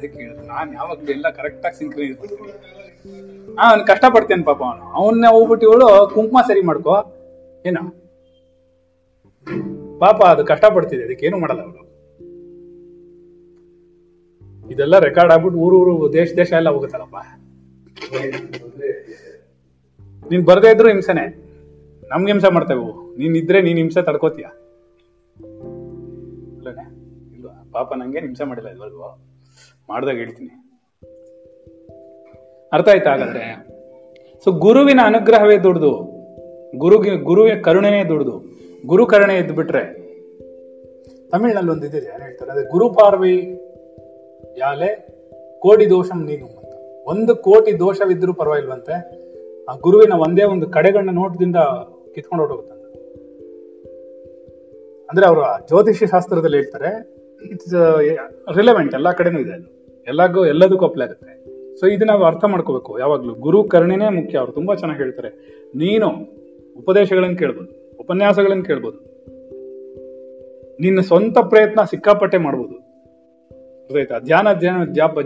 ಅದಕ್ಕೆ ಹೇಳಿದ್ರು ನಾನು ಯಾವಾಗ್ಲೂ ಎಲ್ಲ ಕರೆಕ್ಟ್ ಆಗಿ ಸಿಂಕ್ರನೈಸ್ ಮಾಡ್ತೀನಿ. ಅವ್ನು ಕಷ್ಟ ಪಡ್ತೇನೆ ಪಾಪ, ಅವನ್ನ ಹೋಗ್ಬಿಟ್ಟು ಇವಳು ಕುಂಕುಮ ಸರಿ ಮಾಡ್ಕೋ ಏನ ಪಾಪ, ಅದು ಕಷ್ಟ ಪಡ್ತಿದೆ, ಅದಕ್ಕೆ ಏನು ಮಾಡಲ್ಲ ಅವಳು. ಇದೆಲ್ಲ ರೆಕಾರ್ಡ್ ಆಗ್ಬಿಟ್ಟು ಊರು ದೇಶ ಎಲ್ಲ ಹೋಗುತ್ತಲ್ಲಪ್ಪ. ನೀನ್ ಬರ್ದೇ ಇದ್ರು ಹಿಂಸೆನೆ, ನಮ್ಗೆ ಹಿಂಸೆ ಮಾಡ್ತೇವೆ. ನೀನ್ ಇದ್ರೆ ನೀನ್ ಹಿಂಸೆ ತಡ್ಕೋತೀಯ ಇಲ್ವಾ? ಪಾಪ ನಂಗೆ ಹಿಂಸೆ ಮಾಡಿಲ್ಲ ಇದ್ವಲ್ವ, ಮಾಡ್ದಾಗ ಹೇಳ್ತೀನಿ, ಅರ್ಥ ಆಯ್ತಾ? ಹಾಗಾದ್ರೆ ಸೊ ಗುರುವಿನ ಅನುಗ್ರಹವೇ ದುಡ್ದು, ಗುರುವಿನ ಕರುಣೆನೇ ದುಡ್ದು. ಗುರುಕರುಣೆ ಇದ್ ಬಿಟ್ರೆ, ತಮಿಳ್ನಲ್ಲಿ ಒಂದು ಇದಿದೆ, ಏನ್ ಹೇಳ್ತಾರೆ, ಅದೇ ಗುರು ಪಾರ್ವಿ ಯಾಲೆ ಕೋಟಿ ದೋಷಂ ನೀಗುಮ್ ಅಂತ. 1 ಕೋಟಿ ದೋಷವಿದ್ರೂ ಪರವಾಗಿಲ್ವಂತೆ, ಆ ಗುರುವಿನ ಒಂದೇ ಒಂದು ಕಡೆಗಣ್ಣ ನೋಟದಿಂದ ಕಿತ್ಕೊಂಡು ಹೊರಟೋಗುತ್ತಂತೆ. ಅಂದ್ರೆ ಅವರು ಜ್ಯೋತಿಷ್ಯ ಶಾಸ್ತ್ರದಲ್ಲಿ ಹೇಳ್ತಾರೆ, ಇಟ್ಸ್ ರಿಲೆವೆಂಟ್, ಎಲ್ಲ ಕಡೆನೂ ಇದೆ, ಎಲ್ಲದಕ್ಕೂ ಅಪ್ಲೈ ಆಗುತ್ತೆ. ಸೊ ಇದು ನಾವು ಅರ್ಥ ಮಾಡ್ಕೋಬೇಕು ಯಾವಾಗ್ಲೂ. ಗುರು ಕರುಣೆನೇ ಮುಖ್ಯ. ಅವ್ರು ತುಂಬಾ ಚೆನ್ನಾಗಿ ಹೇಳ್ತಾರೆ, ನೀನು ಉಪದೇಶಗಳನ್ನು ಕೇಳ್ಬೋದು, ಉಪನ್ಯಾಸಗಳನ್ನು ಕೇಳ್ಬೋದು, ನಿನ್ನ ಸ್ವಂತ ಪ್ರಯತ್ನ ಸಿಕ್ಕಾಪಟ್ಟೆ ಮಾಡ್ಬೋದು. ಗೊತ್ತಾಯ್ತಾ?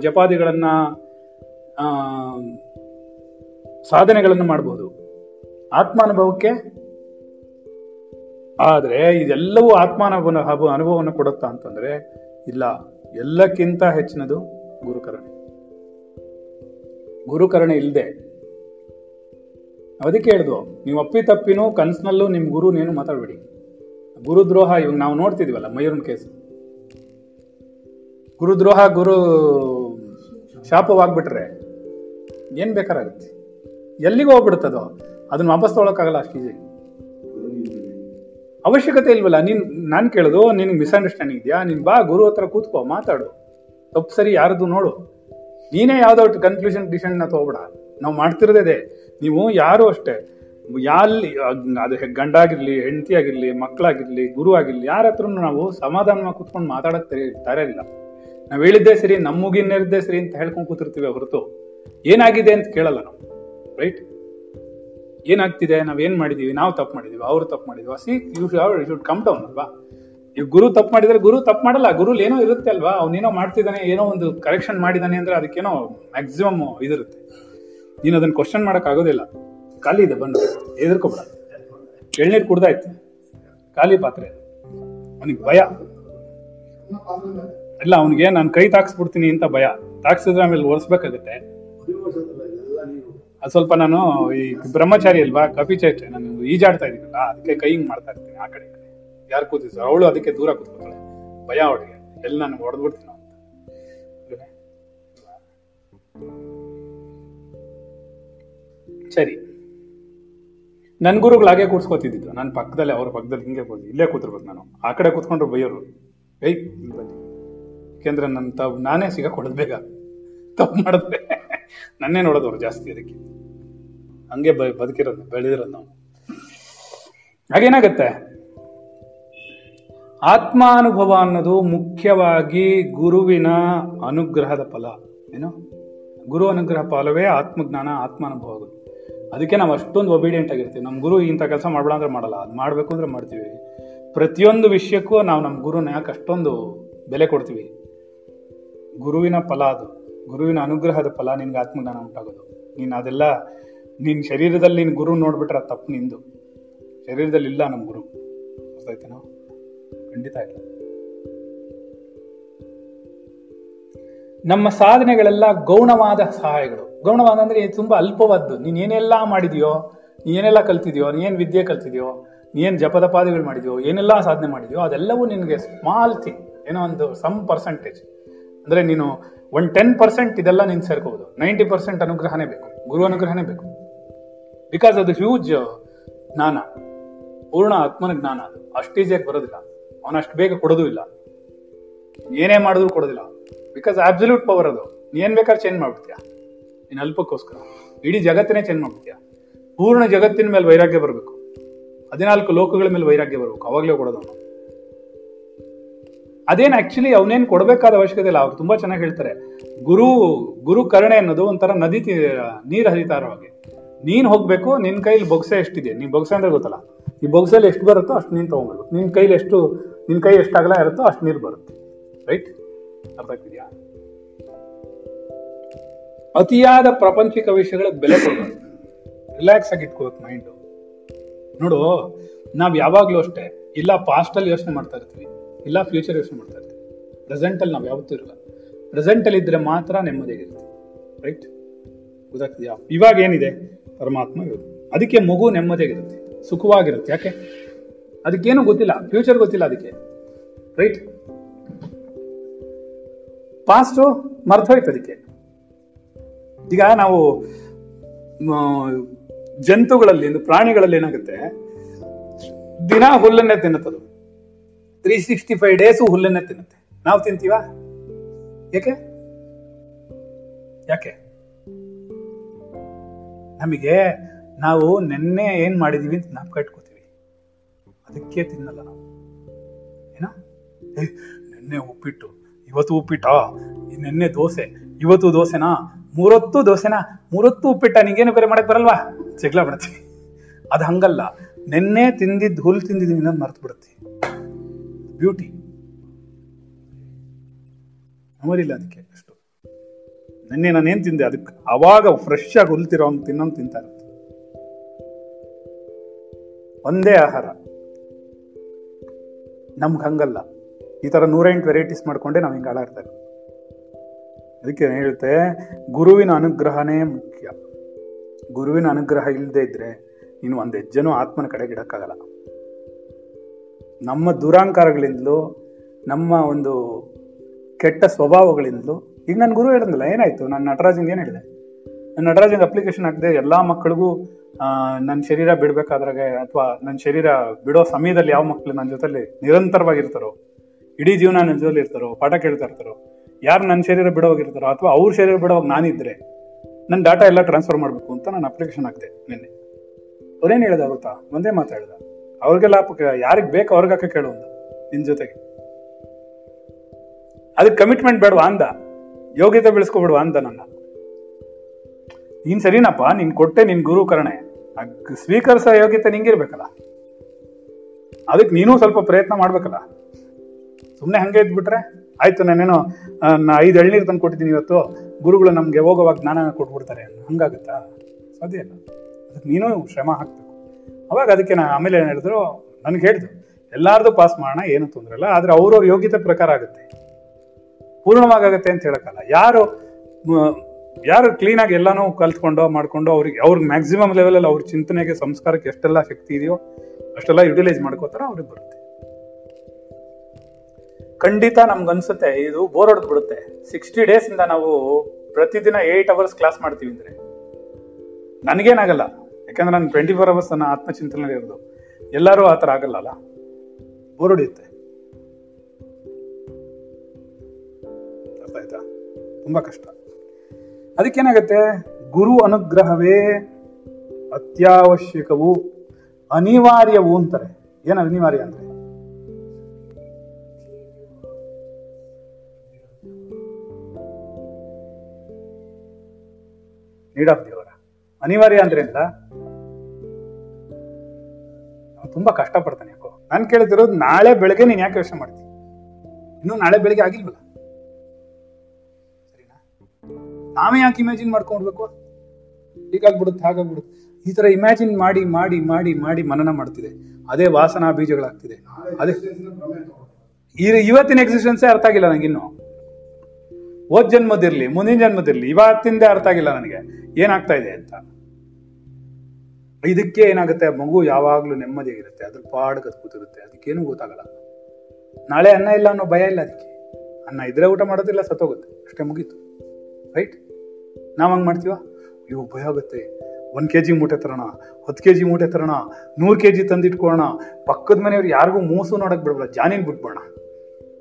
ಜಪಾದಿಗಳನ್ನ ಸಾಧನೆಗಳನ್ನು ಮಾಡ್ಬೋದು ಆತ್ಮಾನುಭವಕ್ಕೆ. ಆದ್ರೆ ಇದೆಲ್ಲವೂ ಅನುಭವವನ್ನು ಕೊಡುತ್ತಾ ಅಂತಂದ್ರೆ ಇಲ್ಲ, ಎಲ್ಲಕ್ಕಿಂತ ಹೆಚ್ಚಿನದು ಗುರುಕರಣೆ. ಗುರುಕರಣೆ ಇಲ್ಲದೆ, ಅದಕ್ಕೆ ಹೇಳಿದ್ವು, ನೀವು ಅಪ್ಪಿ ತಪ್ಪಿನೂ ಕನಸಿನಲ್ಲೂ ನಿಮ್ಮ ಗುರುನೇನು ಮಾತಾಡ್ಬೇಡಿ. ಗುರುದ್ರೋಹ ಇವಾಗ ನಾವು ನೋಡ್ತಿದ್ವಲ್ಲ, ಮಯೂರನ್ ಕೇಸ್, ಗುರುದ್ರೋಹ ಗುರು ಶಾಪವಾಗ್ಬಿಟ್ರೆ ಏನ್ ಬೇಕಾರಾಗತ್ತೆ, ಎಲ್ಲಿಗೆ ಹೋಗ್ಬಿಡುತ್ತದೋ, ಅದನ್ನ ವಾಪಸ್ ತೊಗೊಳಕ್ಕಾಗಲ್ಲ ಅಷ್ಟು ಈಜಿ. ಅವಶ್ಯಕತೆ ಇಲ್ವಲ್ಲ. ನಾನು ಕೇಳೋದು ನಿನ್ಗೆ ಮಿಸ್ಅಂಡರ್ಸ್ಟ್ಯಾಂಡಿಂಗ್ ಇದೆಯಾ, ನೀನ್ ಬಾ ಗುರು ಹತ್ರ ಕೂತ್ಕೋ, ಮಾತಾಡು, ತಪ್ಪು ಸರಿ ಯಾರದು ನೋಡು, ನೀನೇ ಯಾವ್ದೋ ಕನ್ಕ್ಲೂಷನ್ ಡಿಸಿಷನ್ನ ತಗೋಬೇಡ. ನಾವು ಮಾಡ್ತಿರೋದೇ. ನೀವು ಯಾರು ಅಷ್ಟೇ, ಯಾಲ್ಲಿ ಅದು ಗಂಡ ಆಗಿರ್ಲಿ, ಹೆಂಡತಿ ಆಗಿರ್ಲಿ, ಮಕ್ಕಳಾಗಿರ್ಲಿ, ಗುರು ಆಗಿರ್ಲಿ, ಯಾರ ಹತ್ರ ನಾವು ಸಮಾಧಾನವಾಗಿ ಕೂತ್ಕೊಂಡು ಮಾತಾಡಕ್ಕೆ ತಯಾರಿಲ್ಲ. ನಾವು ಹೇಳಿದ್ದೇ ಸರಿ, ನಮ್ಮಗಿನ್ನೇರಿದ್ದೇ ಸರಿ ಅಂತ ಹೇಳ್ಕೊಂಡು ಕೂತಿರ್ತೀವಿ ಹೊರತು ಏನಾಗಿದೆ ಅಂತ ಕೇಳಲ್ಲ ನಾವು. ರೈಟ್? ಏನಾಗ್ತಿದೆ, ನಾವೇನ್ ಮಾಡಿದೀವಿ, ನಾವು ತಪ್ಪು ಮಾಡಿದೀವಿ, ಅವ್ರು ತಪ್ಪು ಮಾಡಿದ್ವಾ, see you should come down ಅಲ್ವಾ. ಈಗ ಗುರು ತಪ್ಪು ಮಾಡಿದ್ರೆ ಗುರು ತಪ್ಪು ಮಾಡಲ್ಲ, ಗುರುಲ್ ಏನೋ ಇರುತ್ತೆ ಅಲ್ವಾ, ಅವ್ನೇನೋ ಮಾಡ್ತಿದ್ದಾನೆ, ಏನೋ ಒಂದು ಕರೆಕ್ಷನ್ ಮಾಡಿದ್ದಾನೆ ಅಂದ್ರೆ ಅದಕ್ಕೇನೋ ಮ್ಯಾಕ್ಸಿಮಮ್ ಇದಿರುತ್ತೆ. ನೀನು ಅದನ್ನ ಕ್ವಶನ್ ಮಾಡಕ್ ಆಗೋದಿಲ್ಲ. ಖಾಲಿ ಇದೆ ಬಂದು ಎದುರ್ಕೊಬೇಡ. ಎಳ್ನೀರು ಕುಡ್ದಾಯ್ತು, ಖಾಲಿ ಪಾತ್ರೆ, ಅವನಿಗೆ ಭಯ ಇಲ್ಲ, ಅವನಿಗೆ ನಾನು ಕೈ ತಾಕ್ಸ್ಬಿಡ್ತೀನಿ ಅಂತ ಭಯ. ತಾಕ್ಸಿದ್ರೆ ಆಮೇಲೆ ಒರೆಸ್ಬೇಕಾಗತ್ತೆ. ಅದು ಸ್ವಲ್ಪ ನಾನು ಈ ಬ್ರಹ್ಮಚಾರಿ ಅಲ್ವಾ, ಕಪಿಚೈತ್ರೆ, ನಾನು ಈಜಾಡ್ತಾ ಇದ್ದೀನಲ್ಲ ಅದಕ್ಕೆ ಕೈ ಹಿಂಗ್ ಮಾಡ್ತಾ ಇರ್ತೀನಿ ಆ ಕಡೆ ಕಡೆ. ಯಾರು ಕೂತಿದ್ರು ಅವಳು ಅದಕ್ಕೆ ದೂರ ಕೂತ್ಕೊತಾಳೆ, ಭಯ ಅವಳಿಗೆ, ಎಲ್ಲಿ ನಾನು ಹೊಡೆದ್ಬಿಡ್ತೀನೋ ಅಂತ. ಸರಿ, ನನ್ ಗುರುಗಳು ಹಾಗೆ ಕೂರ್ಸ್ಕೊತಿದ್ದು, ನಾನು ಪಕ್ಕದಲ್ಲಿ, ಅವ್ರ ಪಕ್ಕದಲ್ಲಿ ಹಿಂಗೆ ಕೂತಿ ಇಲ್ಲೇ ಕೂತಿರ್ಬೇಕು. ನಾನು ಆ ಕಡೆ ಕೂತ್ಕೊಂಡ್ರು ಬೈಯೋರು, ಏಯ್ ಬನ್ನಿ, ಯಾಕೆಂದ್ರೆ ನನ್ನ ನಾನೇ ಸಿಗಕೊಳ್ಳೋದು ಬೇಗ, ತಪ್ಪು ಮಾಡಿದ್ರೆ ನನ್ನೇ ನೋಡೋದವ್ರು ಜಾಸ್ತಿ, ಅದಕ್ಕೆ ಹಂಗೆ ಬದುಕಿರೋದು, ಬೆಳೆದಿರೋದು ನಾವು. ಹಾಗೇನಾಗತ್ತೆ, ಆತ್ಮಾನುಭವ ಅನ್ನೋದು ಮುಖ್ಯವಾಗಿ ಗುರುವಿನ ಅನುಗ್ರಹದ ಫಲ. ಏನು ಗುರು ಅನುಗ್ರಹ ಫಲವೇ ಆತ್ಮಜ್ಞಾನ, ಆತ್ಮಾನುಭವಗಳು. ಅದಕ್ಕೆ ನಾವು ಅಷ್ಟೊಂದು ಒಬಿಡಿಯೆಂಟ್ ಆಗಿರ್ತೀವಿ. ನಮ್ಮ ಗುರು ಇಂಥ ಕೆಲಸ ಮಾಡಬೇಡ ಅಂದ್ರೆ ಮಾಡಲ್ಲ, ಅದು ಮಾಡಬೇಕು ಅಂದ್ರೆ ಮಾಡ್ತೀವಿ. ಪ್ರತಿಯೊಂದು ವಿಷಯಕ್ಕೂ ನಾವು ನಮ್ಮ ಗುರುನ ಯಾಕೆ ಅಷ್ಟೊಂದು ಬೆಲೆ ಕೊಡ್ತೀವಿ? ಗುರುವಿನ ಫಲ ಅದು, ಗುರುವಿನ ಅನುಗ್ರಹದ ಫಲ. ನಿನ್ಗೆ ಆತ್ಮಜ್ಞಾನ ಉಂಟಾಗೋದು ನೀನು ಅದೆಲ್ಲ ನಿನ್ನ ಶರೀರದಲ್ಲಿ ನೀನು ಗುರು ನೋಡ್ಬಿಟ್ರೆ ಅದು ತಪ್ಪು. ನಿಂದು ಶರೀರದಲ್ಲಿ ಇಲ್ಲ ನಮ್ಮ ಗುರು, ಗೊತ್ತಾಯ್ತು? ನಾವು ಖಂಡಿತ ಇಲ್ಲ. ನಮ್ಮ ಸಾಧನೆಗಳೆಲ್ಲ ಗೌಣವಾದ ಸಹಾಯಗಳು. ಗೌಣವಾದ ಅಂದ್ರೆ ತುಂಬಾ ಅಲ್ಪವಾದ್ದು. ನೀನ್ ಏನೆಲ್ಲಾ ಮಾಡಿದ್ಯೋ, ನೀನೇನೆಲ್ಲ ಕಲ್ತಿದ್ಯೋ, ನೀನ್ ವಿದ್ಯೆ ಕಲ್ತಿದ್ಯೋ, ನೀನ್ ಜಪದಪಾದಿಗಳು ಮಾಡಿದ್ಯೋ, ಏನೆಲ್ಲಾ ಸಾಧನೆ ಮಾಡಿದ್ಯೋ, ಅದೆಲ್ಲವೂ ನಿನ್ಗೆ ಸ್ಮಾಲ್ ಥಿಂಗ್, ಏನೋ ಒಂದು ಸಮ್ ಪರ್ಸೆಂಟೇಜ್. ಅಂದ್ರೆ ನೀನು 10% ಇದೆಲ್ಲ ನೀನ್ ಸೇರ್ಕೋಬಹುದು. 90% ಅನುಗ್ರಹನೇ ಬೇಕು, ಗುರು ಅನುಗ್ರಹನೇ ಬೇಕು. ಬಿಕಾಸ್ ಅದು ಹ್ಯೂಜ್ ಜ್ಞಾನ, ಪೂರ್ಣ ಆತ್ಮನ ಜ್ಞಾನ. ಅದು ಅಷ್ಟು ಈಜಿಯಾಗಿ ಬರೋದಿಲ್ಲ, ಅವನಷ್ಟು ಬೇಗ ಕೊಡೋದು ಇಲ್ಲ, ಏನೇ ಮಾಡಿದ್ರು ಕೊಡೋದಿಲ್ಲ. ಬಿಕಾಸ್ ಅಬ್ಸಲ್ಯೂಟ್ ಪವರ್ ಅದು. ನೀನ್ ಬೇಕಾದ್ರೆ ಚೇಂಜ್ ಮಾಡ್ಬಿಡ್ತೀಯ, ನೀನ್ ಅಲ್ಪಕ್ಕೋಸ್ಕರ ಇಡೀ ಜಗತ್ತಿನೇ ಚೇಂಜ್ ಮಾಡ್ಬಿಡ್ತೀಯ. ಪೂರ್ಣ ಜಗತ್ತಿನ ಮೇಲೆ ವೈರಾಗ್ಯ ಬರಬೇಕು, 14 ಲೋಕಗಳ ಮೇಲೆ ವೈರಾಗ್ಯ ಬರಬೇಕು, ಅವಾಗಲೇ ಕೊಡೋದು ಅವನು. ಅದೇನು ಆಕ್ಚುಲಿ ಅವನೇನು ಕೊಡಬೇಕಾದ ಅವಶ್ಯಕತೆ ಇಲ್ಲ. ಅವ್ರು ತುಂಬಾ ಚೆನ್ನಾಗಿ ಹೇಳ್ತಾರೆ, ಗುರು ಕರುಣೆ ಅನ್ನೋದು ಒಂಥರ ನದಿ ನೀರು ಹರಿತಾ ಇರೋವಾಗಿ. ನೀನ್ ಹೋಗ್ಬೇಕು, ನಿನ್ ಕೈಲಿ ಬೊಗ್ಸೆ ಎಷ್ಟಿದೆ, ನೀನ್ ಬೊಗ್ಸೆ ಅಂದ್ರೆ ಗೊತ್ತಲ್ಲ, ಈ ಬೊಗ್ಸಲ್ಲಿ ಎಷ್ಟು ಬರುತ್ತೋ ಅಷ್ಟು ನೀನ್ ತಗೊಂಡ್ಬೇಕು. ನಿನ್ ಕೈ ಎಷ್ಟು ಅಗಲ ಇರುತ್ತೋ ಅಷ್ಟು ನೀರು ಬರುತ್ತೆ. ರೈಟ್? ಅರ್ಥ ಆಗ್ತಿದ್ಯಾ? ಅತಿಯಾದ ಪ್ರಾಪಂಚಿಕ ವಿಷಯಗಳಿಗೆ ಬೆಲೆ ಕೊಡಬೇಕು, ರಿಲ್ಯಾಕ್ಸ್ ಆಗಿ ಇಟ್ಕೋಬೇಕು ಮೈಂಡು. ನೋಡು, ನಾವು ಯಾವಾಗ್ಲೂ ಅಷ್ಟೇ ಇಲ್ಲ ಪಾಸ್ಟ್ ಅಲ್ಲಿ ಯೋಚನೆ ಮಾಡ್ತಾ ಇರ್ತೀವಿ, ಇಲ್ಲ ಫ್ಯೂಚರ್ ಯೋಚನೆ ಮಾಡ್ತಾ ಇರ್ತೀವಿ. ಪ್ರೆಸೆಂಟಲ್ಲಿ ನಾವು ಯಾವತ್ತೂ ಇರಲ್ಲ. ಪ್ರೆಸೆಂಟಲ್ಲಿ ಇದ್ರೆ ಮಾತ್ರ ನೆಮ್ಮದಿಯಾಗಿರ್ತೀವಿ. ರೈಟ್? ಗೊತ್ತಾಗ್ತಿದ್ಯಾ? ಇವಾಗ ಏನಿದೆ ಪರಮಾತ್ಮ ಇರೋದು, ಅದಕ್ಕೆ ಮಗು ನೆಮ್ಮದಿಯಾಗಿರುತ್ತೆ, ಸುಖವಾಗಿರುತ್ತೆ. ಯಾಕೆ? ಅದಕ್ಕೇನು ಗೊತ್ತಿಲ್ಲ, ಫ್ಯೂಚರ್ ಗೊತ್ತಿಲ್ಲ ಅದಕ್ಕೆ. ರೈಟ್? ಪಾಸ್ಟು ಮರ್ತೋಯ್ತು ಅದಕ್ಕೆ. ಈಗ ನಾವು ಜಂತುಗಳಲ್ಲಿ, ಪ್ರಾಣಿಗಳಲ್ಲಿ ಏನಾಗುತ್ತೆ, ದಿನ ಹುಲ್ಲನ್ನೇ ತಿನ್ನುತ್ತದು, 365 ಡೇಸು ಹುಲ್ಲನ್ನೇ ತಿನ್ನುತ್ತೆ. ನಾವು ತಿಂತೀವ? ಯಾಕೆ ಯಾಕೆ ನಮಗೆ ನಾವು ನೆನ್ನೆ ಏನ್ ಮಾಡಿದೀವಿ ಅಂತ ಜ್ಞಾಪಕ ಇಟ್ಕೋತೀವಿ, ಅದಕ್ಕೆ ತಿನ್ನಲ್ಲ ನಾವು. ಏನೋ ನೆನ್ನೆ ಉಪ್ಪಿಟ್ಟು, ಇವತ್ತು ಉಪ್ಪಿಟ್ಟ, ನೆನ್ನೆ ದೋಸೆ, ಇವತ್ತು ದೋಸೆನಾ, ಮೂರೊತ್ತು ದೋಸೆನಾ, ಮೂರೊತ್ತು ಉಪ್ಪಿಟ್ಟ, ನಿಂಗೇನು ಬೇರೆ ಮಾಡಕ್ ಬರಲ್ವಾ, ಜಗಳ ಬಿಡತ್ತಿ. ಅದು ಹಂಗಲ್ಲ, ನೆನ್ನೆ ತಿಂದಿದ್ದು ಹುಲ್ ತಿಂದಿದ್ದೀನಿ ಇನ್ನೊಂದು ಮರ್ತು ಬಿಡುತ್ತೆ. ಬ್ಯೂಟಿ ಅಮರಿಲ್ಲ. ಅದಕ್ಕೆ ಅಷ್ಟು ನೆನ್ನೆ ನಾನೇನು ತಿಂದೆ ಅದಕ್ಕೆ ಅವಾಗ ಫ್ರೆಶ್ ಆಗಿ ಹೊಲ್ತಿರೋ ಅವ್ನು ತಿನ್ನೋನು ತಿಂತಾ ಇರುತ್ತೆ. ಒಂದೇ ಆಹಾರ. ನಮ್ಗೆ ಹಂಗಲ್ಲ, ಈ ಥರ 108 ವೆರೈಟೀಸ್ ಮಾಡಿಕೊಂಡೆ ನಾವು ಹಿಂಗೆ ಹಾಳಾಡ್ತಾ ಇರೋದು. ಅದಕ್ಕೆ ಹೇಳುತ್ತೆ ಗುರುವಿನ ಅನುಗ್ರಹನೇ ಮುಖ್ಯ. ಗುರುವಿನ ಅನುಗ್ರಹ ಇಲ್ಲದೆ ಇದ್ರೆ ನೀನು ಒಂದು ಹೆಜ್ಜೆನೂ ಆತ್ಮನ ಕಡೆಗಿಡಕ್ಕಾಗಲ್ಲ. ನಮ್ಮ ದುರಾಂಕಾರಗಳಿಂದಲೂ ನಮ್ಮ ಒಂದು ಕೆಟ್ಟ ಸ್ವಭಾವಗಳಿಂದಲೂ. ಈಗ ನನ್ನ ಗುರು ಹೇಳಿದ್ನಲ್ಲ, ಏನಾಯ್ತು ನಾನು ನಟರಾಜಂಗೆ ಏನು ಹೇಳಿದೆ, ನಾನು ನಟರಾಜಂಗೆ ಅಪ್ಲಿಕೇಶನ್ ಹಾಕಿದೆ ಎಲ್ಲ ಮಕ್ಕಳಿಗೂ ನನ್ನ ಶರೀರ ಬಿಡಬೇಕಾದ್ರಾಗ ಅಥವಾ ನನ್ನ ಶರೀರ ಬಿಡೋ ಸಮಯದಲ್ಲಿ ಯಾವ ಮಕ್ಕಳು ನನ್ನ ಜೊತೆಲಿ ನಿರಂತರವಾಗಿರ್ತಾರೋ, ಇಡೀ ಜೀವನ ನನ್ನ ಜೊತೆಲಿ ಇರ್ತಾರೋ, ಪಾಠ ಕೇಳ್ತಾ ಇರ್ತಾರೋ, ಯಾರು ನನ್ನ ಶರೀರ ಬಿಡೋವಾಗಿರ್ತಾರೋ ಅಥವಾ ಅವ್ರ ಶರೀರ ಬಿಡೋವಾಗ ನಾನಿದ್ರೆ ನನ್ನ ಡಾಟಾ ಎಲ್ಲ ಟ್ರಾನ್ಸ್ಫರ್ ಮಾಡಬೇಕು ಅಂತ ನಾನು ಅಪ್ಲಿಕೇಶನ್ ಹಾಕಿದೆ. ನಿನ್ನೆ ಅವ್ರೇನು ಹೇಳ್ದೆ ಗೊತ್ತಾ? ಒಂದೇ ಮಾತಾಡ್ದ, ಅವ್ರಿಗೆಲ್ಲ ಯಾರಿಗೆ ಬೇಕು ಅವ್ರಿಗಾಕ ಕೇಳು ಅಂದ, ನಿನ್ನ ಜೊತೆಗೆ ಅದಕ್ಕೆ ಕಮಿಟ್ಮೆಂಟ್ ಬೇಡವಾ ಅಂದ, ಯೋಗ್ಯತೆ ಬೆಳೆಸ್ಕೊಬಿಡುವ ಅಂದ. ನನ್ನ ನೀನ್ ಸರಿನಪ್ಪ, ನೀನ್ ಕೊಟ್ಟೆ ನಿನ್ ಗುರು ಕರಣೆ, ಸ್ವೀಕರಿಸೋ ಯೋಗ್ಯತೆ ನಿಂಗಿರ್ಬೇಕಲ್ಲ, ಅದಕ್ಕೆ ನೀನು ಸ್ವಲ್ಪ ಪ್ರಯತ್ನ ಮಾಡ್ಬೇಕಲ್ಲ. ಸುಮ್ಮನೆ ಹಂಗೆ ಇದ್ಬಿಟ್ರೆ ಆಯ್ತು, ನಾನೇನೋ 5 ಎಳ್ನೀರು ತಂದು ಕೊಟ್ಟಿದ್ದೀನಿ ಇವತ್ತು, ಗುರುಗಳು ನಮ್ಗೆ ಹೋಗೋವಾಗ ಜ್ಞಾನ ಕೊಟ್ಬಿಡ್ತಾರೆ, ಹಂಗಾಗುತ್ತಾ? ಸಾಧ್ಯ ಇಲ್ಲ. ಅದಕ್ಕೆ ನೀನು ಶ್ರಮ ಹಾಕ್ಬೇಕು. ಅವಾಗ ಅದಕ್ಕೆ ನಾ ಆಮೇಲೆ ಏನು ಹೇಳಿದ್ರು, ನನ್ಗೆ ಹೇಳಿದ್ರು ಎಲ್ಲಾರ್ದು ಪಾಸ್ ಮಾಡೋಣ, ಏನು ತೊಂದರೆ ಇಲ್ಲ, ಆದ್ರೆ ಅವ್ರವ್ರ ಯೋಗ್ಯತೆ ಪ್ರಕಾರ ಆಗುತ್ತೆ, ಪೂರ್ಣವಾಗತ್ತೆ ಅಂತ ಹೇಳಕ್ಕಲ್ಲ. ಯಾರು ಕ್ಲೀನಾಗಿ ಎಲ್ಲಾನು ಕಲ್ತ್ಕೊಂಡು ಮಾಡ್ಕೊಂಡು ಅವ್ರಿಗೆ ಮ್ಯಾಕ್ಸಿಮಮ್ ಲೆವೆಲಲ್ಲಿ ಅವ್ರ ಚಿಂತನೆಗೆ ಸಂಸ್ಕಾರಕ್ಕೆ ಎಷ್ಟೆಲ್ಲ ಶಕ್ತಿ ಇದೆಯೋ ಅಷ್ಟೆಲ್ಲ ಯುಟಿಲೈಸ್ ಮಾಡ್ಕೋತಾರೋ ಅವ್ರಿಗೆ ಬರುತ್ತೆ. ಖಂಡಿತ ನಮ್ಗನ್ಸುತ್ತೆ ಇದು ಬೋರ್ ಹೊಡೆದು ಬಿಡುತ್ತೆ. 60 days ಇಂದ ನಾವು ಪ್ರತಿದಿನ 8 hours ಕ್ಲಾಸ್ ಮಾಡ್ತೀವಿ ಅಂದ್ರೆ ನನಗೇನಾಗಲ್ಲ, ಯಾಕಂದ್ರೆ ನಾನು 24 hours ನನ್ನ ಆತ್ಮಚಿಂತನೆ ಇರೋದು. ಎಲ್ಲರೂ ಆ ಥರ ಆಗಲ್ಲ ಅಲ್ಲ, ಬೋರ್ ಹೊಡೆಯುತ್ತೆ. ಅರ್ಥ ಆಯ್ತಾ? ತುಂಬಾ ಕಷ್ಟ. ಅದಕ್ಕೇನಾಗತ್ತೆ, ಗುರು ಅನುಗ್ರಹವೇ ಅತ್ಯಾವಶ್ಯಕವೂ ಅನಿವಾರ್ಯವೂ ಅಂತಾರೆ. ಏನು ಅನಿವಾರ್ಯ ಅಂದ್ರೆ ನೀಡಾಪ್ತಿಯವರ ಅನಿವಾರ್ಯ ಅಂದ್ರೆ ಅಂತ ತುಂಬಾ ಕಷ್ಟ ಪಡ್ತಾನೆ. ಯಾಕೋ ನಾನು ಕೇಳ್ತಿರೋದು, ನಾಳೆ ಬೆಳಗ್ಗೆ ನೀನ್ ಯಾಕೆ ಯೋಚನೆ ಮಾಡ್ತೀನಿ? ಇನ್ನೂ ನಾಳೆ ಬೆಳಗ್ಗೆ ಆಗಿಲ್ವಲ್ಲ, ನಾವೇ ಯಾಕೆ ಇಮ್ಯಾಜಿನ್ ಮಾಡ್ಕೊಂಡ್ಬೇಕು? ಹೀಗಾಗ್ಬಿಡುತ್ತೆ, ಹಾಗಾಗ್ಬಿಡುತ್ತೆ, ಈ ತರ ಇಮ್ಯಾಜಿನ್ ಮಾಡಿ ಮಾಡಿ ಮಾಡಿ ಮಾಡಿ ಮನನ ಮಾಡ್ತಿದೆ. ಅದೇ ವಾಸನಾ ಬೀಜಗಳಾಗ್ತಿದೆ. ಅದೇ ಇವತ್ತಿನ ಎಕ್ಸಿಸ್ಟೆನ್ಸೇ ಅರ್ಥ ಆಗಿಲ್ಲ ನನಗಿನ್ನು. ಓದ್ ಜನ್ಮದಿರ್ಲಿ ಮುಂದಿನ ಜನ್ಮದಿರ್ಲಿ ಇವತ್ತಿಂದೇ ಅರ್ಥ ಆಗಿಲ್ಲ ನನಗೆ ಏನಾಗ್ತಾ ಇದೆ ಅಂತ. ಇದಕ್ಕೆ ಏನಾಗುತ್ತೆ, ಮಗು ಯಾವಾಗ್ಲೂ ನೆಮ್ಮದಿಯಾಗಿರುತ್ತೆ, ಅದ್ರ ಪಾಡ್ಗದ್ ಕೂತಿರುತ್ತೆ, ಅದಕ್ಕೇನು ಗೊತ್ತಾಗಲ್ಲ. ನಾಳೆ ಅನ್ನ ಇಲ್ಲ ಅನ್ನೋ ಭಯ ಇಲ್ಲ ಅದಕ್ಕೆ. ಅನ್ನ ಇದ್ರೆ ಊಟ ಮಾಡೋದಿಲ್ಲ, ಸತ್ತೋಗುತ್ತೆ, ಅಷ್ಟೇ, ಮುಗೀತು, ರೈಟ್? ನಾವು ಹಂಗೆ ಮಾಡ್ತೀವ, ಇವು ಭಯ ಆಗುತ್ತೆ. 1 kg ಮೂಟೆ ತರೋಣ, 10 kg ಮೂಟೆ ತರೋಣ, 100 kg ತಂದಿಟ್ಕೊಳ್ಳೋಣ, ಪಕ್ಕದ ಮನೆಯವ್ರು ಯಾರಿಗೂ ಮೂಸು ನೋಡಕ್ ಬಿಡ್ಬೇಡ, ಜಾನಿನ್ ಬಿಟ್ಬೋಣ,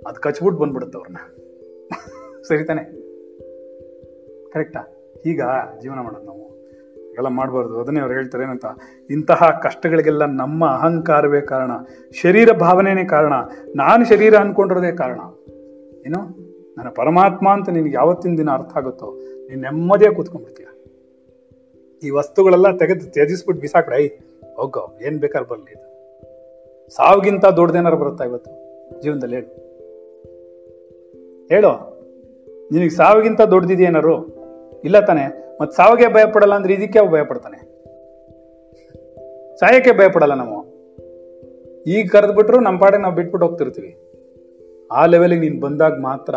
ಅದು ಕಚ್ಬಿಟ್ಟು ಬಂದ್ಬಿಡುತ್ತೆ ಅವ್ರನ್ನ. ಸರಿ ತಾನೆ? ಕರೆಕ್ಟಾ? ಈಗ ಜೀವನ ಮಾಡೋದು ನಾವು ಎಲ್ಲ ಮಾಡಬಾರ್ದು. ಅದನ್ನೇ ಅವ್ರು ಹೇಳ್ತಾರೆ ಏನಂತ, ಇಂತಹ ಕಷ್ಟಗಳಿಗೆಲ್ಲ ನಮ್ಮ ಅಹಂಕಾರವೇ ಕಾರಣ, ಶರೀರ ಭಾವನೆನೇ ಕಾರಣ, ನಾನು ಶರೀರ ಅನ್ಕೊಂಡಿರೋದೇ ಕಾರಣ. ಏನು, ನನ್ನ ಪರಮಾತ್ಮ ಅಂತ ನಿನ್ಗೆ ಯಾವತ್ತಿನ ದಿನ ಅರ್ಥ ಆಗುತ್ತೋ ನೀನು ನೆಮ್ಮದಿಯೇ ಕೂತ್ಕೊಂಡ್ಬಿಡ್ತೀಯ. ಈ ವಸ್ತುಗಳೆಲ್ಲ ತೆಗೆದು ತ್ಯಜಿಸ್ಬಿಟ್ಟು ಬಿಸಾಕ್ಬಿಡ, ಹೋಗೋ ಏನ್ ಬೇಕಾದ್ರೂ ಬರಲಿ, ಇದು ಸಾವಿಗಿಂತ ದೊಡ್ಡದೇನಾರು ಬರುತ್ತಾ ಇವತ್ತು ಜೀವನದಲ್ಲಿ? ಹೇಳು ಹೇಳು, ನಿನಗೆ ಸಾವಿಗಿಂತ ದೊಡ್ಡದಿದೆಯೇನಾರು? ಇಲ್ಲ ತಾನೆ? ಮತ್ತೆ ಸಾವಿಗೆ ಭಯಪಡಲ್ಲ ಅಂದ್ರೆ ಇದಕ್ಕೆ ಭಯಪಡ್ತಾನೆ? ಸಾಯಕ್ಕೆ ಭಯಪಡಲ್ಲ ನಾವು. ಈಗ ಕರೆದ್ಬಿಟ್ರು ನಮ್ಮ ಪಾಡಿಗೆ ನಾವು ಬಿಟ್ಬಿಟ್ಟು ಹೋಗ್ತಿರ್ತೀವಿ. ಆ ಲೆವೆಲಿಗೆ ನೀನು ಬಂದಾಗ ಮಾತ್ರ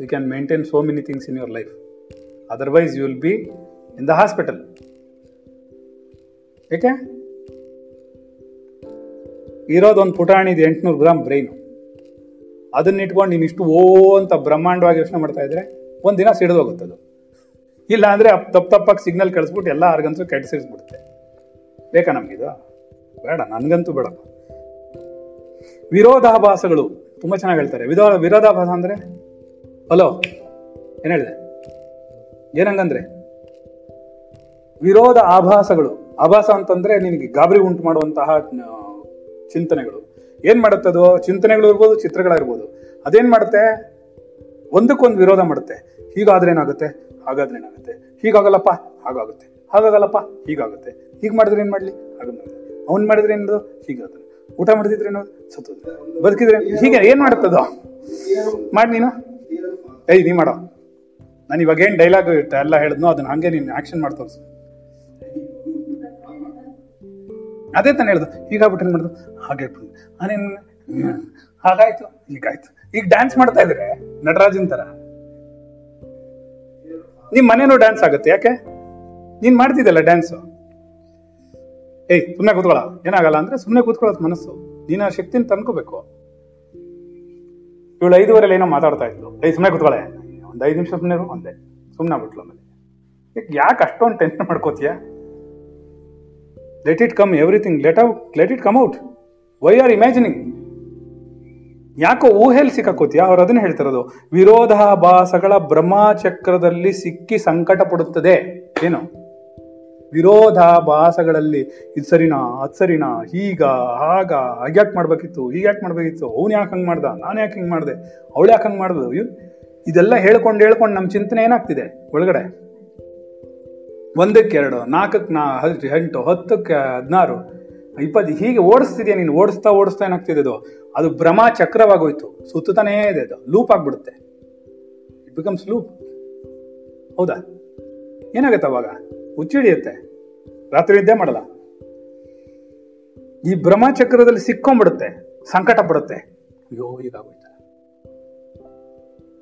you can maintain so many things in your life. Otherwise you will be in the hospital. ಏಕೆ ಇರೋದೊಂದು ಪುಟಾಣಿದು 800 grams ಬ್ರೈನು, ಅದನ್ನ ಇಟ್ಕೊಂಡು ನೀನು ಇಷ್ಟು ಓ ಅಂತ ಬ್ರಹ್ಮಾಂಡವಾಗಿ ಯೋಚನೆ ಮಾಡ್ತಾ ಇದ್ರೆ ಒಂದಿನ ಸಿಡಿದೋಗುತ್ತದು. ಇಲ್ಲ ಅಂದರೆ ತಪ್ಪು ತಪ್ಪಾಗಿ ಸಿಗ್ನಲ್ ಕಳಿಸ್ಬಿಟ್ಟು ಎಲ್ಲ ಆರ್ಗನ್ಸು ಕೆಡ್ಸಿರಿಸ್ಬಿಡುತ್ತೆ. ಬೇಕಾ ನಮಗಿದು? ಬೇಡ, ನನಗಂತೂ ಬೇಡ. ವಿರೋಧಾಭಾಸಗಳು ತುಂಬ ಚೆನ್ನಾಗಿ ಹೇಳ್ತಾರೆ. ವಿರೋಧಾಭಾಸ ಅಂದರೆ, ಹಲೋ ಏನು ಹೇಳಿದೆ, ಏನಂಗಂದ್ರೆ ವಿರೋಧ ಆಭಾಸಗಳು. ಆಭಾಸ ಅಂತಂದ್ರೆ ನಿನಗೆ ಗಾಬರಿ ಉಂಟು ಮಾಡುವಂತಹ ಚಿಂತನೆಗಳು. ಏನ್ ಮಾಡುತ್ತದು? ಚಿಂತನೆಗಳು ಇರ್ಬೋದು, ಚಿತ್ರಗಳಿರ್ಬೋದು. ಅದೇನ್ ಮಾಡುತ್ತೆ? ಒಂದಕ್ಕೊಂದು ವಿರೋಧ ಮಾಡುತ್ತೆ. ಹೀಗಾದ್ರೆ ಏನಾಗುತ್ತೆ, ಹಾಗಾದ್ರೆ ಏನಾಗುತ್ತೆ, ಹೀಗಾಗಲ್ಲಪ್ಪ ಹಾಗಾಗುತ್ತೆ, ಹಾಗಾಗಲ್ಲಪ್ಪ ಹೀಗಾಗುತ್ತೆ, ಹೀಗೆ ಮಾಡಿದ್ರೆ ಏನ್ ಮಾಡ್ಲಿ, ಹಾಗೆ ಮಾಡಿದ್ರೆ ಅವ್ನು ಮಾಡಿದ್ರೆ ಏನದು, ಹೀಗಾದ್ರೆ ಊಟ ಮಾಡಿದ್ರೆ ಬದುಕಿದ್ರೆ ಹೀಗೆ ಏನ್ ಮಾಡುತ್ತದೋ ಮಾಡಿ ನೀನು ಏಯ್ ನೀ ಮಾಡೋ ನಾನು ಇವಾಗ ಏನ್ ಡೈಲಾಗ್ ಇರುತ್ತೆ ಎಲ್ಲ ಹೇಳಿದ್ನೋ ಅದನ್ನ ಹಂಗೆ ನೀನು ಆಕ್ಷನ್ ಮಾಡ್ತೋ. ಅದೇ ತಾನು ಹೇಳ್ದು ಹೀಗಾಗ್ಬಿಟ್ಟು ಏನ್ ಮಾಡ್ದು ಹಾಗೇಬಿಟ್ಟು ನಾನೇನ್ ಹಾಗಾಯ್ತು ಹೀಗಾಯ್ತು. ಈಗ ಡ್ಯಾನ್ಸ್ ಮಾಡ್ತಾ ಇದ್ರೆ ನಟರಾಜನ್ ತರ ನಿಮ್ ಮನೇನೂ ಡ್ಯಾನ್ಸ್ ಆಗುತ್ತೆ. ಯಾಕೆ ನೀನ್ ಮಾಡ್ತಿದ್ದಲ್ಲ ಡ್ಯಾನ್ಸು. ಏಯ್ ಸುಮ್ನೆ ಕೂತ್ಕೊಳ್ಳ ಏನಾಗಲ್ಲ ಅಂದ್ರೆ ಸುಮ್ನೆ ಕೂತ್ಕೊಳ್ಳೋದು ಮನಸ್ಸು. ನೀನು ಆ ಶಕ್ತಿನ ತಂದ್ಕೋಬೇಕು. ಇವಳು 5:15 ಏನೋ ಮಾತಾಡ್ತಾ ಇದ್ಲು. ಏಯ್ ಸುಮ್ನೆ ಕೂತ್ಕೊಳ್ಳೆ ಒಂದ್ 5 ನಿಮಿಷ ಸುಮ್ನೆ ಒಂದೇ ಸುಮ್ನೆ ಬಿಟ್ಲು. ಆಮೇಲೆ ಯಾಕೆ ಅಷ್ಟೊಂದು ಟೆನ್ಷನ್ ಮಾಡ್ಕೋತೀಯ? Let it come everything, let it come out. Why are imagining? ಯಾಕೋ ಊಹೆಲ್ ಸಿಕ್ಕಾಕೋತಿಯಾ? ಅವ್ರು ಅದನ್ನ ಹೇಳ್ತಿರೋದು, ವಿರೋಧಾಭಾಸಗಳ ಬ್ರಹ್ಮಚಕ್ರದಲ್ಲಿ ಸಿಕ್ಕಿ ಸಂಕಟ ಪಡುತ್ತದೆ. ಏನು ವಿರೋಧಾಭಾಸಗಳಲ್ಲಿ ಇದು ಸರಿನಾ ಅದು ಸರಿನಾ ಹೀಗ ಆಗ ಹಾಗ್ಯಾಕೆ ಮಾಡ್ಬೇಕಿತ್ತು ಹೀಗ್ಯಾಕೆ ಮಾಡ್ಬೇಕಿತ್ತು ಅವ್ನು ಯಾಕೆ ಹಂಗೆ ಮಾಡ್ದ ನಾನು ಯಾಕೆ ಹಿಂಗೆ ಮಾಡಿದೆ ಅವಳು ಯಾಕೆ ಹಂಗೆ ಮಾಡ್ದು ಇದೆಲ್ಲ ಹೇಳ್ಕೊಂಡು ಹೇಳ್ಕೊಂಡು ನಮ್ಮ ಚಿಂತನೆ ಏನಾಗ್ತಿದೆ ಒಳಗಡೆ? 1ಕ್ಕೆ 2, 4ಕ್ಕೆ 8, 10ಕ್ಕೆ 16, 20 ಹೀಗೆ ಓಡಿಸ್ತಿದ್ಯಾ ನೀನು. ಓಡಿಸ್ತಾ ಓಡಿಸ್ತಾ ಏನಾಗ್ತಿದ್ದು ಅದು ಭ್ರಮ ಚಕ್ರವಾಗೋಯ್ತು. ಸುತ್ತಾನೇ ಇದೆ, ಅದು ಲೂಪ್ ಆಗ್ಬಿಡುತ್ತೆ. It becomes loop. ಹೌದಾ? ಏನಾಗತ್ತೆ ಅವಾಗ? ಹುಚ್ಚಿಡಿಯುತ್ತೆ. ರಾತ್ರಿ ನಿದ್ದೆ ಮಾಡಲ್ಲ. ಈ ಭ್ರಮ ಚಕ್ರದಲ್ಲಿ ಸಿಕ್ಕೊಂಡ್ಬಿಡುತ್ತೆ, ಸಂಕಟ ಪಡುತ್ತೆ. ಅಯ್ಯೋ ಹೀಗಾಗೋಯ್ತಲ್ಲ,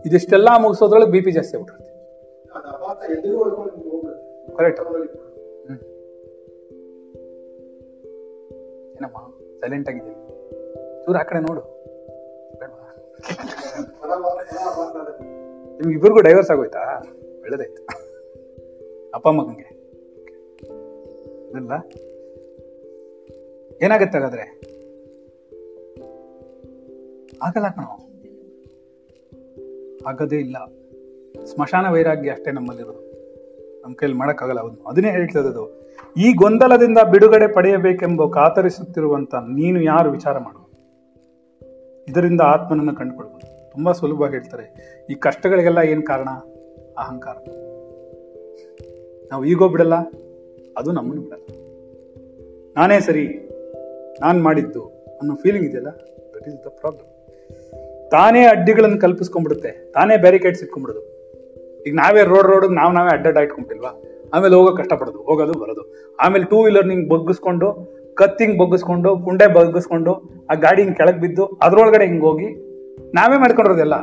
ಇದಿಷ್ಟೆಲ್ಲ ಮುಗಿಸೋದ್ರೊಳಗೆ BP ಜಾಸ್ತಿ ಆಗ್ಬಿಡುತ್ತೆ. ಕರೆಕ್ಟ್. ಏನಮ್ಮ ಸೈಲೆಂಟ್ ಆಗಿದ್ದೀನಿ, ಚೂರು ಆ ಕಡೆ ನೋಡು. ನಿಮ್ಗಿಬ್ಬರಿಗೂ ಡೈವರ್ಸ್ ಆಗೋಯ್ತಾ? ಒಳ್ಳೇದಾಯ್ತು ಅಪ್ಪ ಮಗನಿಗೆ. ಏನಾಗತ್ತೆ ಹಾಗಾದ್ರೆ? ಆಗಲ್ಲ ಕಣೋ, ಆಗದೇ ಇಲ್ಲ. ಸ್ಮಶಾನ ವೈರಾಗ್ಯ ಅಷ್ಟೇ ನಮ್ಮಲ್ಲಿರೋದು. ನಮ್ಮ ಕೈಯಲ್ಲಿ ಮಾಡೋಕ್ಕಾಗಲ್ಲ. ಅವನು ಅದನ್ನೇ ಹೇಳ್ತದದು. ಈ ಗೊಂದಲದಿಂದ ಬಿಡುಗಡೆ ಪಡೆಯಬೇಕೆಂಬ ಕಾತರಿಸುತ್ತಿರುವಂತ ನೀನು ಯಾರು ವಿಚಾರ ಮಾಡು. ಇದರಿಂದ ಆತ್ಮನನ್ನು ಕಂಡುಕೊಳ್ಬೋದು. ತುಂಬಾ ಸುಲಭವಾಗಿ ಹೇಳ್ತಾರೆ. ಈ ಕಷ್ಟಗಳಿಗೆಲ್ಲ ಏನ್ ಕಾರಣ? ಅಹಂಕಾರ. ನಾವು ಈಗೋ ಬಿಡಲ್ಲ, ಅದು ನಮ್ಮನ್ನು ಬಿಡಲ್ಲ. ನಾನೇ ಸರಿ, ನಾನ್ ಮಾಡಿದ್ದು ಅನ್ನೋ ಫೀಲಿಂಗ್ ಇದೆಯಲ್ಲ, ದಟ್ ಈಸ್ ದ ಪ್ರಾಬ್ಲಮ್. ತಾನೇ ಅಡ್ಡಿಗಳನ್ನು ಕಲ್ಪಿಸ್ಕೊಂಡ್ಬಿಡುತ್ತೆ, ತಾನೇ ಬ್ಯಾರಿಕೇಡ್ಸ್ ಇಟ್ಕೊಂಡ್ಬಿಡೋದು. ಈಗ ನಾವೇ ರೋಡ್ ನಾವೇ ಅಡ್ಡಾಡ ಇಟ್ಕೊಂಡಿಲ್ವಾ? ಆಮೇಲೆ ಹೋಗೋಕೆ ಕಷ್ಟಪಡೋದು, ಹೋಗೋದು ಬರೋದು. ಆಮೇಲೆ 2 ವೀಲರ್ ನಿಂಗೆ ಬಗ್ಗಿಸ್ಕೊಂಡು, ಕತ್ತಿಂಗ್ ಬಗ್ಗಿಸ್ಕೊಂಡು, ಕುಂಡೆ ಬಗ್ಗಿಸ್ಕೊಂಡು, ಆ ಗಾಡಿ ಹಿಂಗೆ ಕೆಳಗೆ ಬಿದ್ದು ಅದ್ರೊಳಗಡೆ ಹಿಂಗೆ ಹೋಗಿ ನಾವೇ ಮಾಡ್ಕೊಂಡಿರೋದೆಲ್ಲ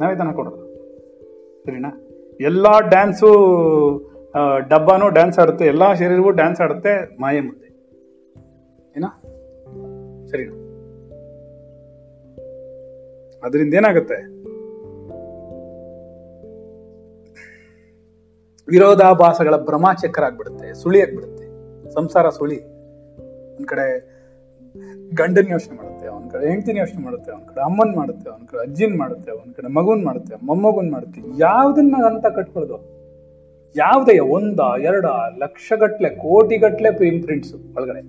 ನಾವೇ ತನ ಕೊಡೋದು. ಸರಿನಾ? ಎಲ್ಲ ಡ್ಯಾನ್ಸು ಡಬ್ಬಾನು ಡ್ಯಾನ್ಸ್ ಆಡುತ್ತೆ, ಎಲ್ಲ ಶರೀರವೂ ಡ್ಯಾನ್ಸ್ ಆಡುತ್ತೆ ಮಾಯೆ ಮುದ್ದೆ. ಏನಾ ಸರಿನಾ? ಅದರಿಂದ ಏನಾಗುತ್ತೆ? ವಿರೋಧಾಭಾಸಗಳ ಭ್ರಮಾಚಕ್ರ ಆಗ್ಬಿಡುತ್ತೆ, ಸುಳಿ ಆಗ್ಬಿಡುತ್ತೆ. ಸಂಸಾರ ಸುಳಿ. ಒಂದ್ ಕಡೆ ಗಂಡನ ಯೋಚನೆ ಮಾಡುತ್ತೆ, ಒಂದ್ ಕಡೆ ಹೆಂಡತಿನ ಯೋಚನೆ ಮಾಡುತ್ತೆ, ಒಂದ್ ಕಡೆ ಅಮ್ಮನ್ ಮಾಡುತ್ತೆ, ಒಂದ್ ಕಡೆ ಅಜ್ಜಿನ್ ಮಾಡುತ್ತೆ, ಒಂದ್ ಕಡೆ ಮಗುನ್ ಮಾಡುತ್ತೆ, ಮೊಮ್ಮಗುನ್ ಮಾಡುತ್ತೆ. ಯಾವ್ದನ್ನ ಅಂತ ಕಟ್ಕೊಳ್ಳೋದು? ಯಾವ್ದೇ 1, 2 ಲಕ್ಷಗಟ್ಲೆ ಕೋಟಿಗಟ್ಲೆ ಇಂಪ್ರಿಂಟ್ಸ್ ಒಳಗಡೆ.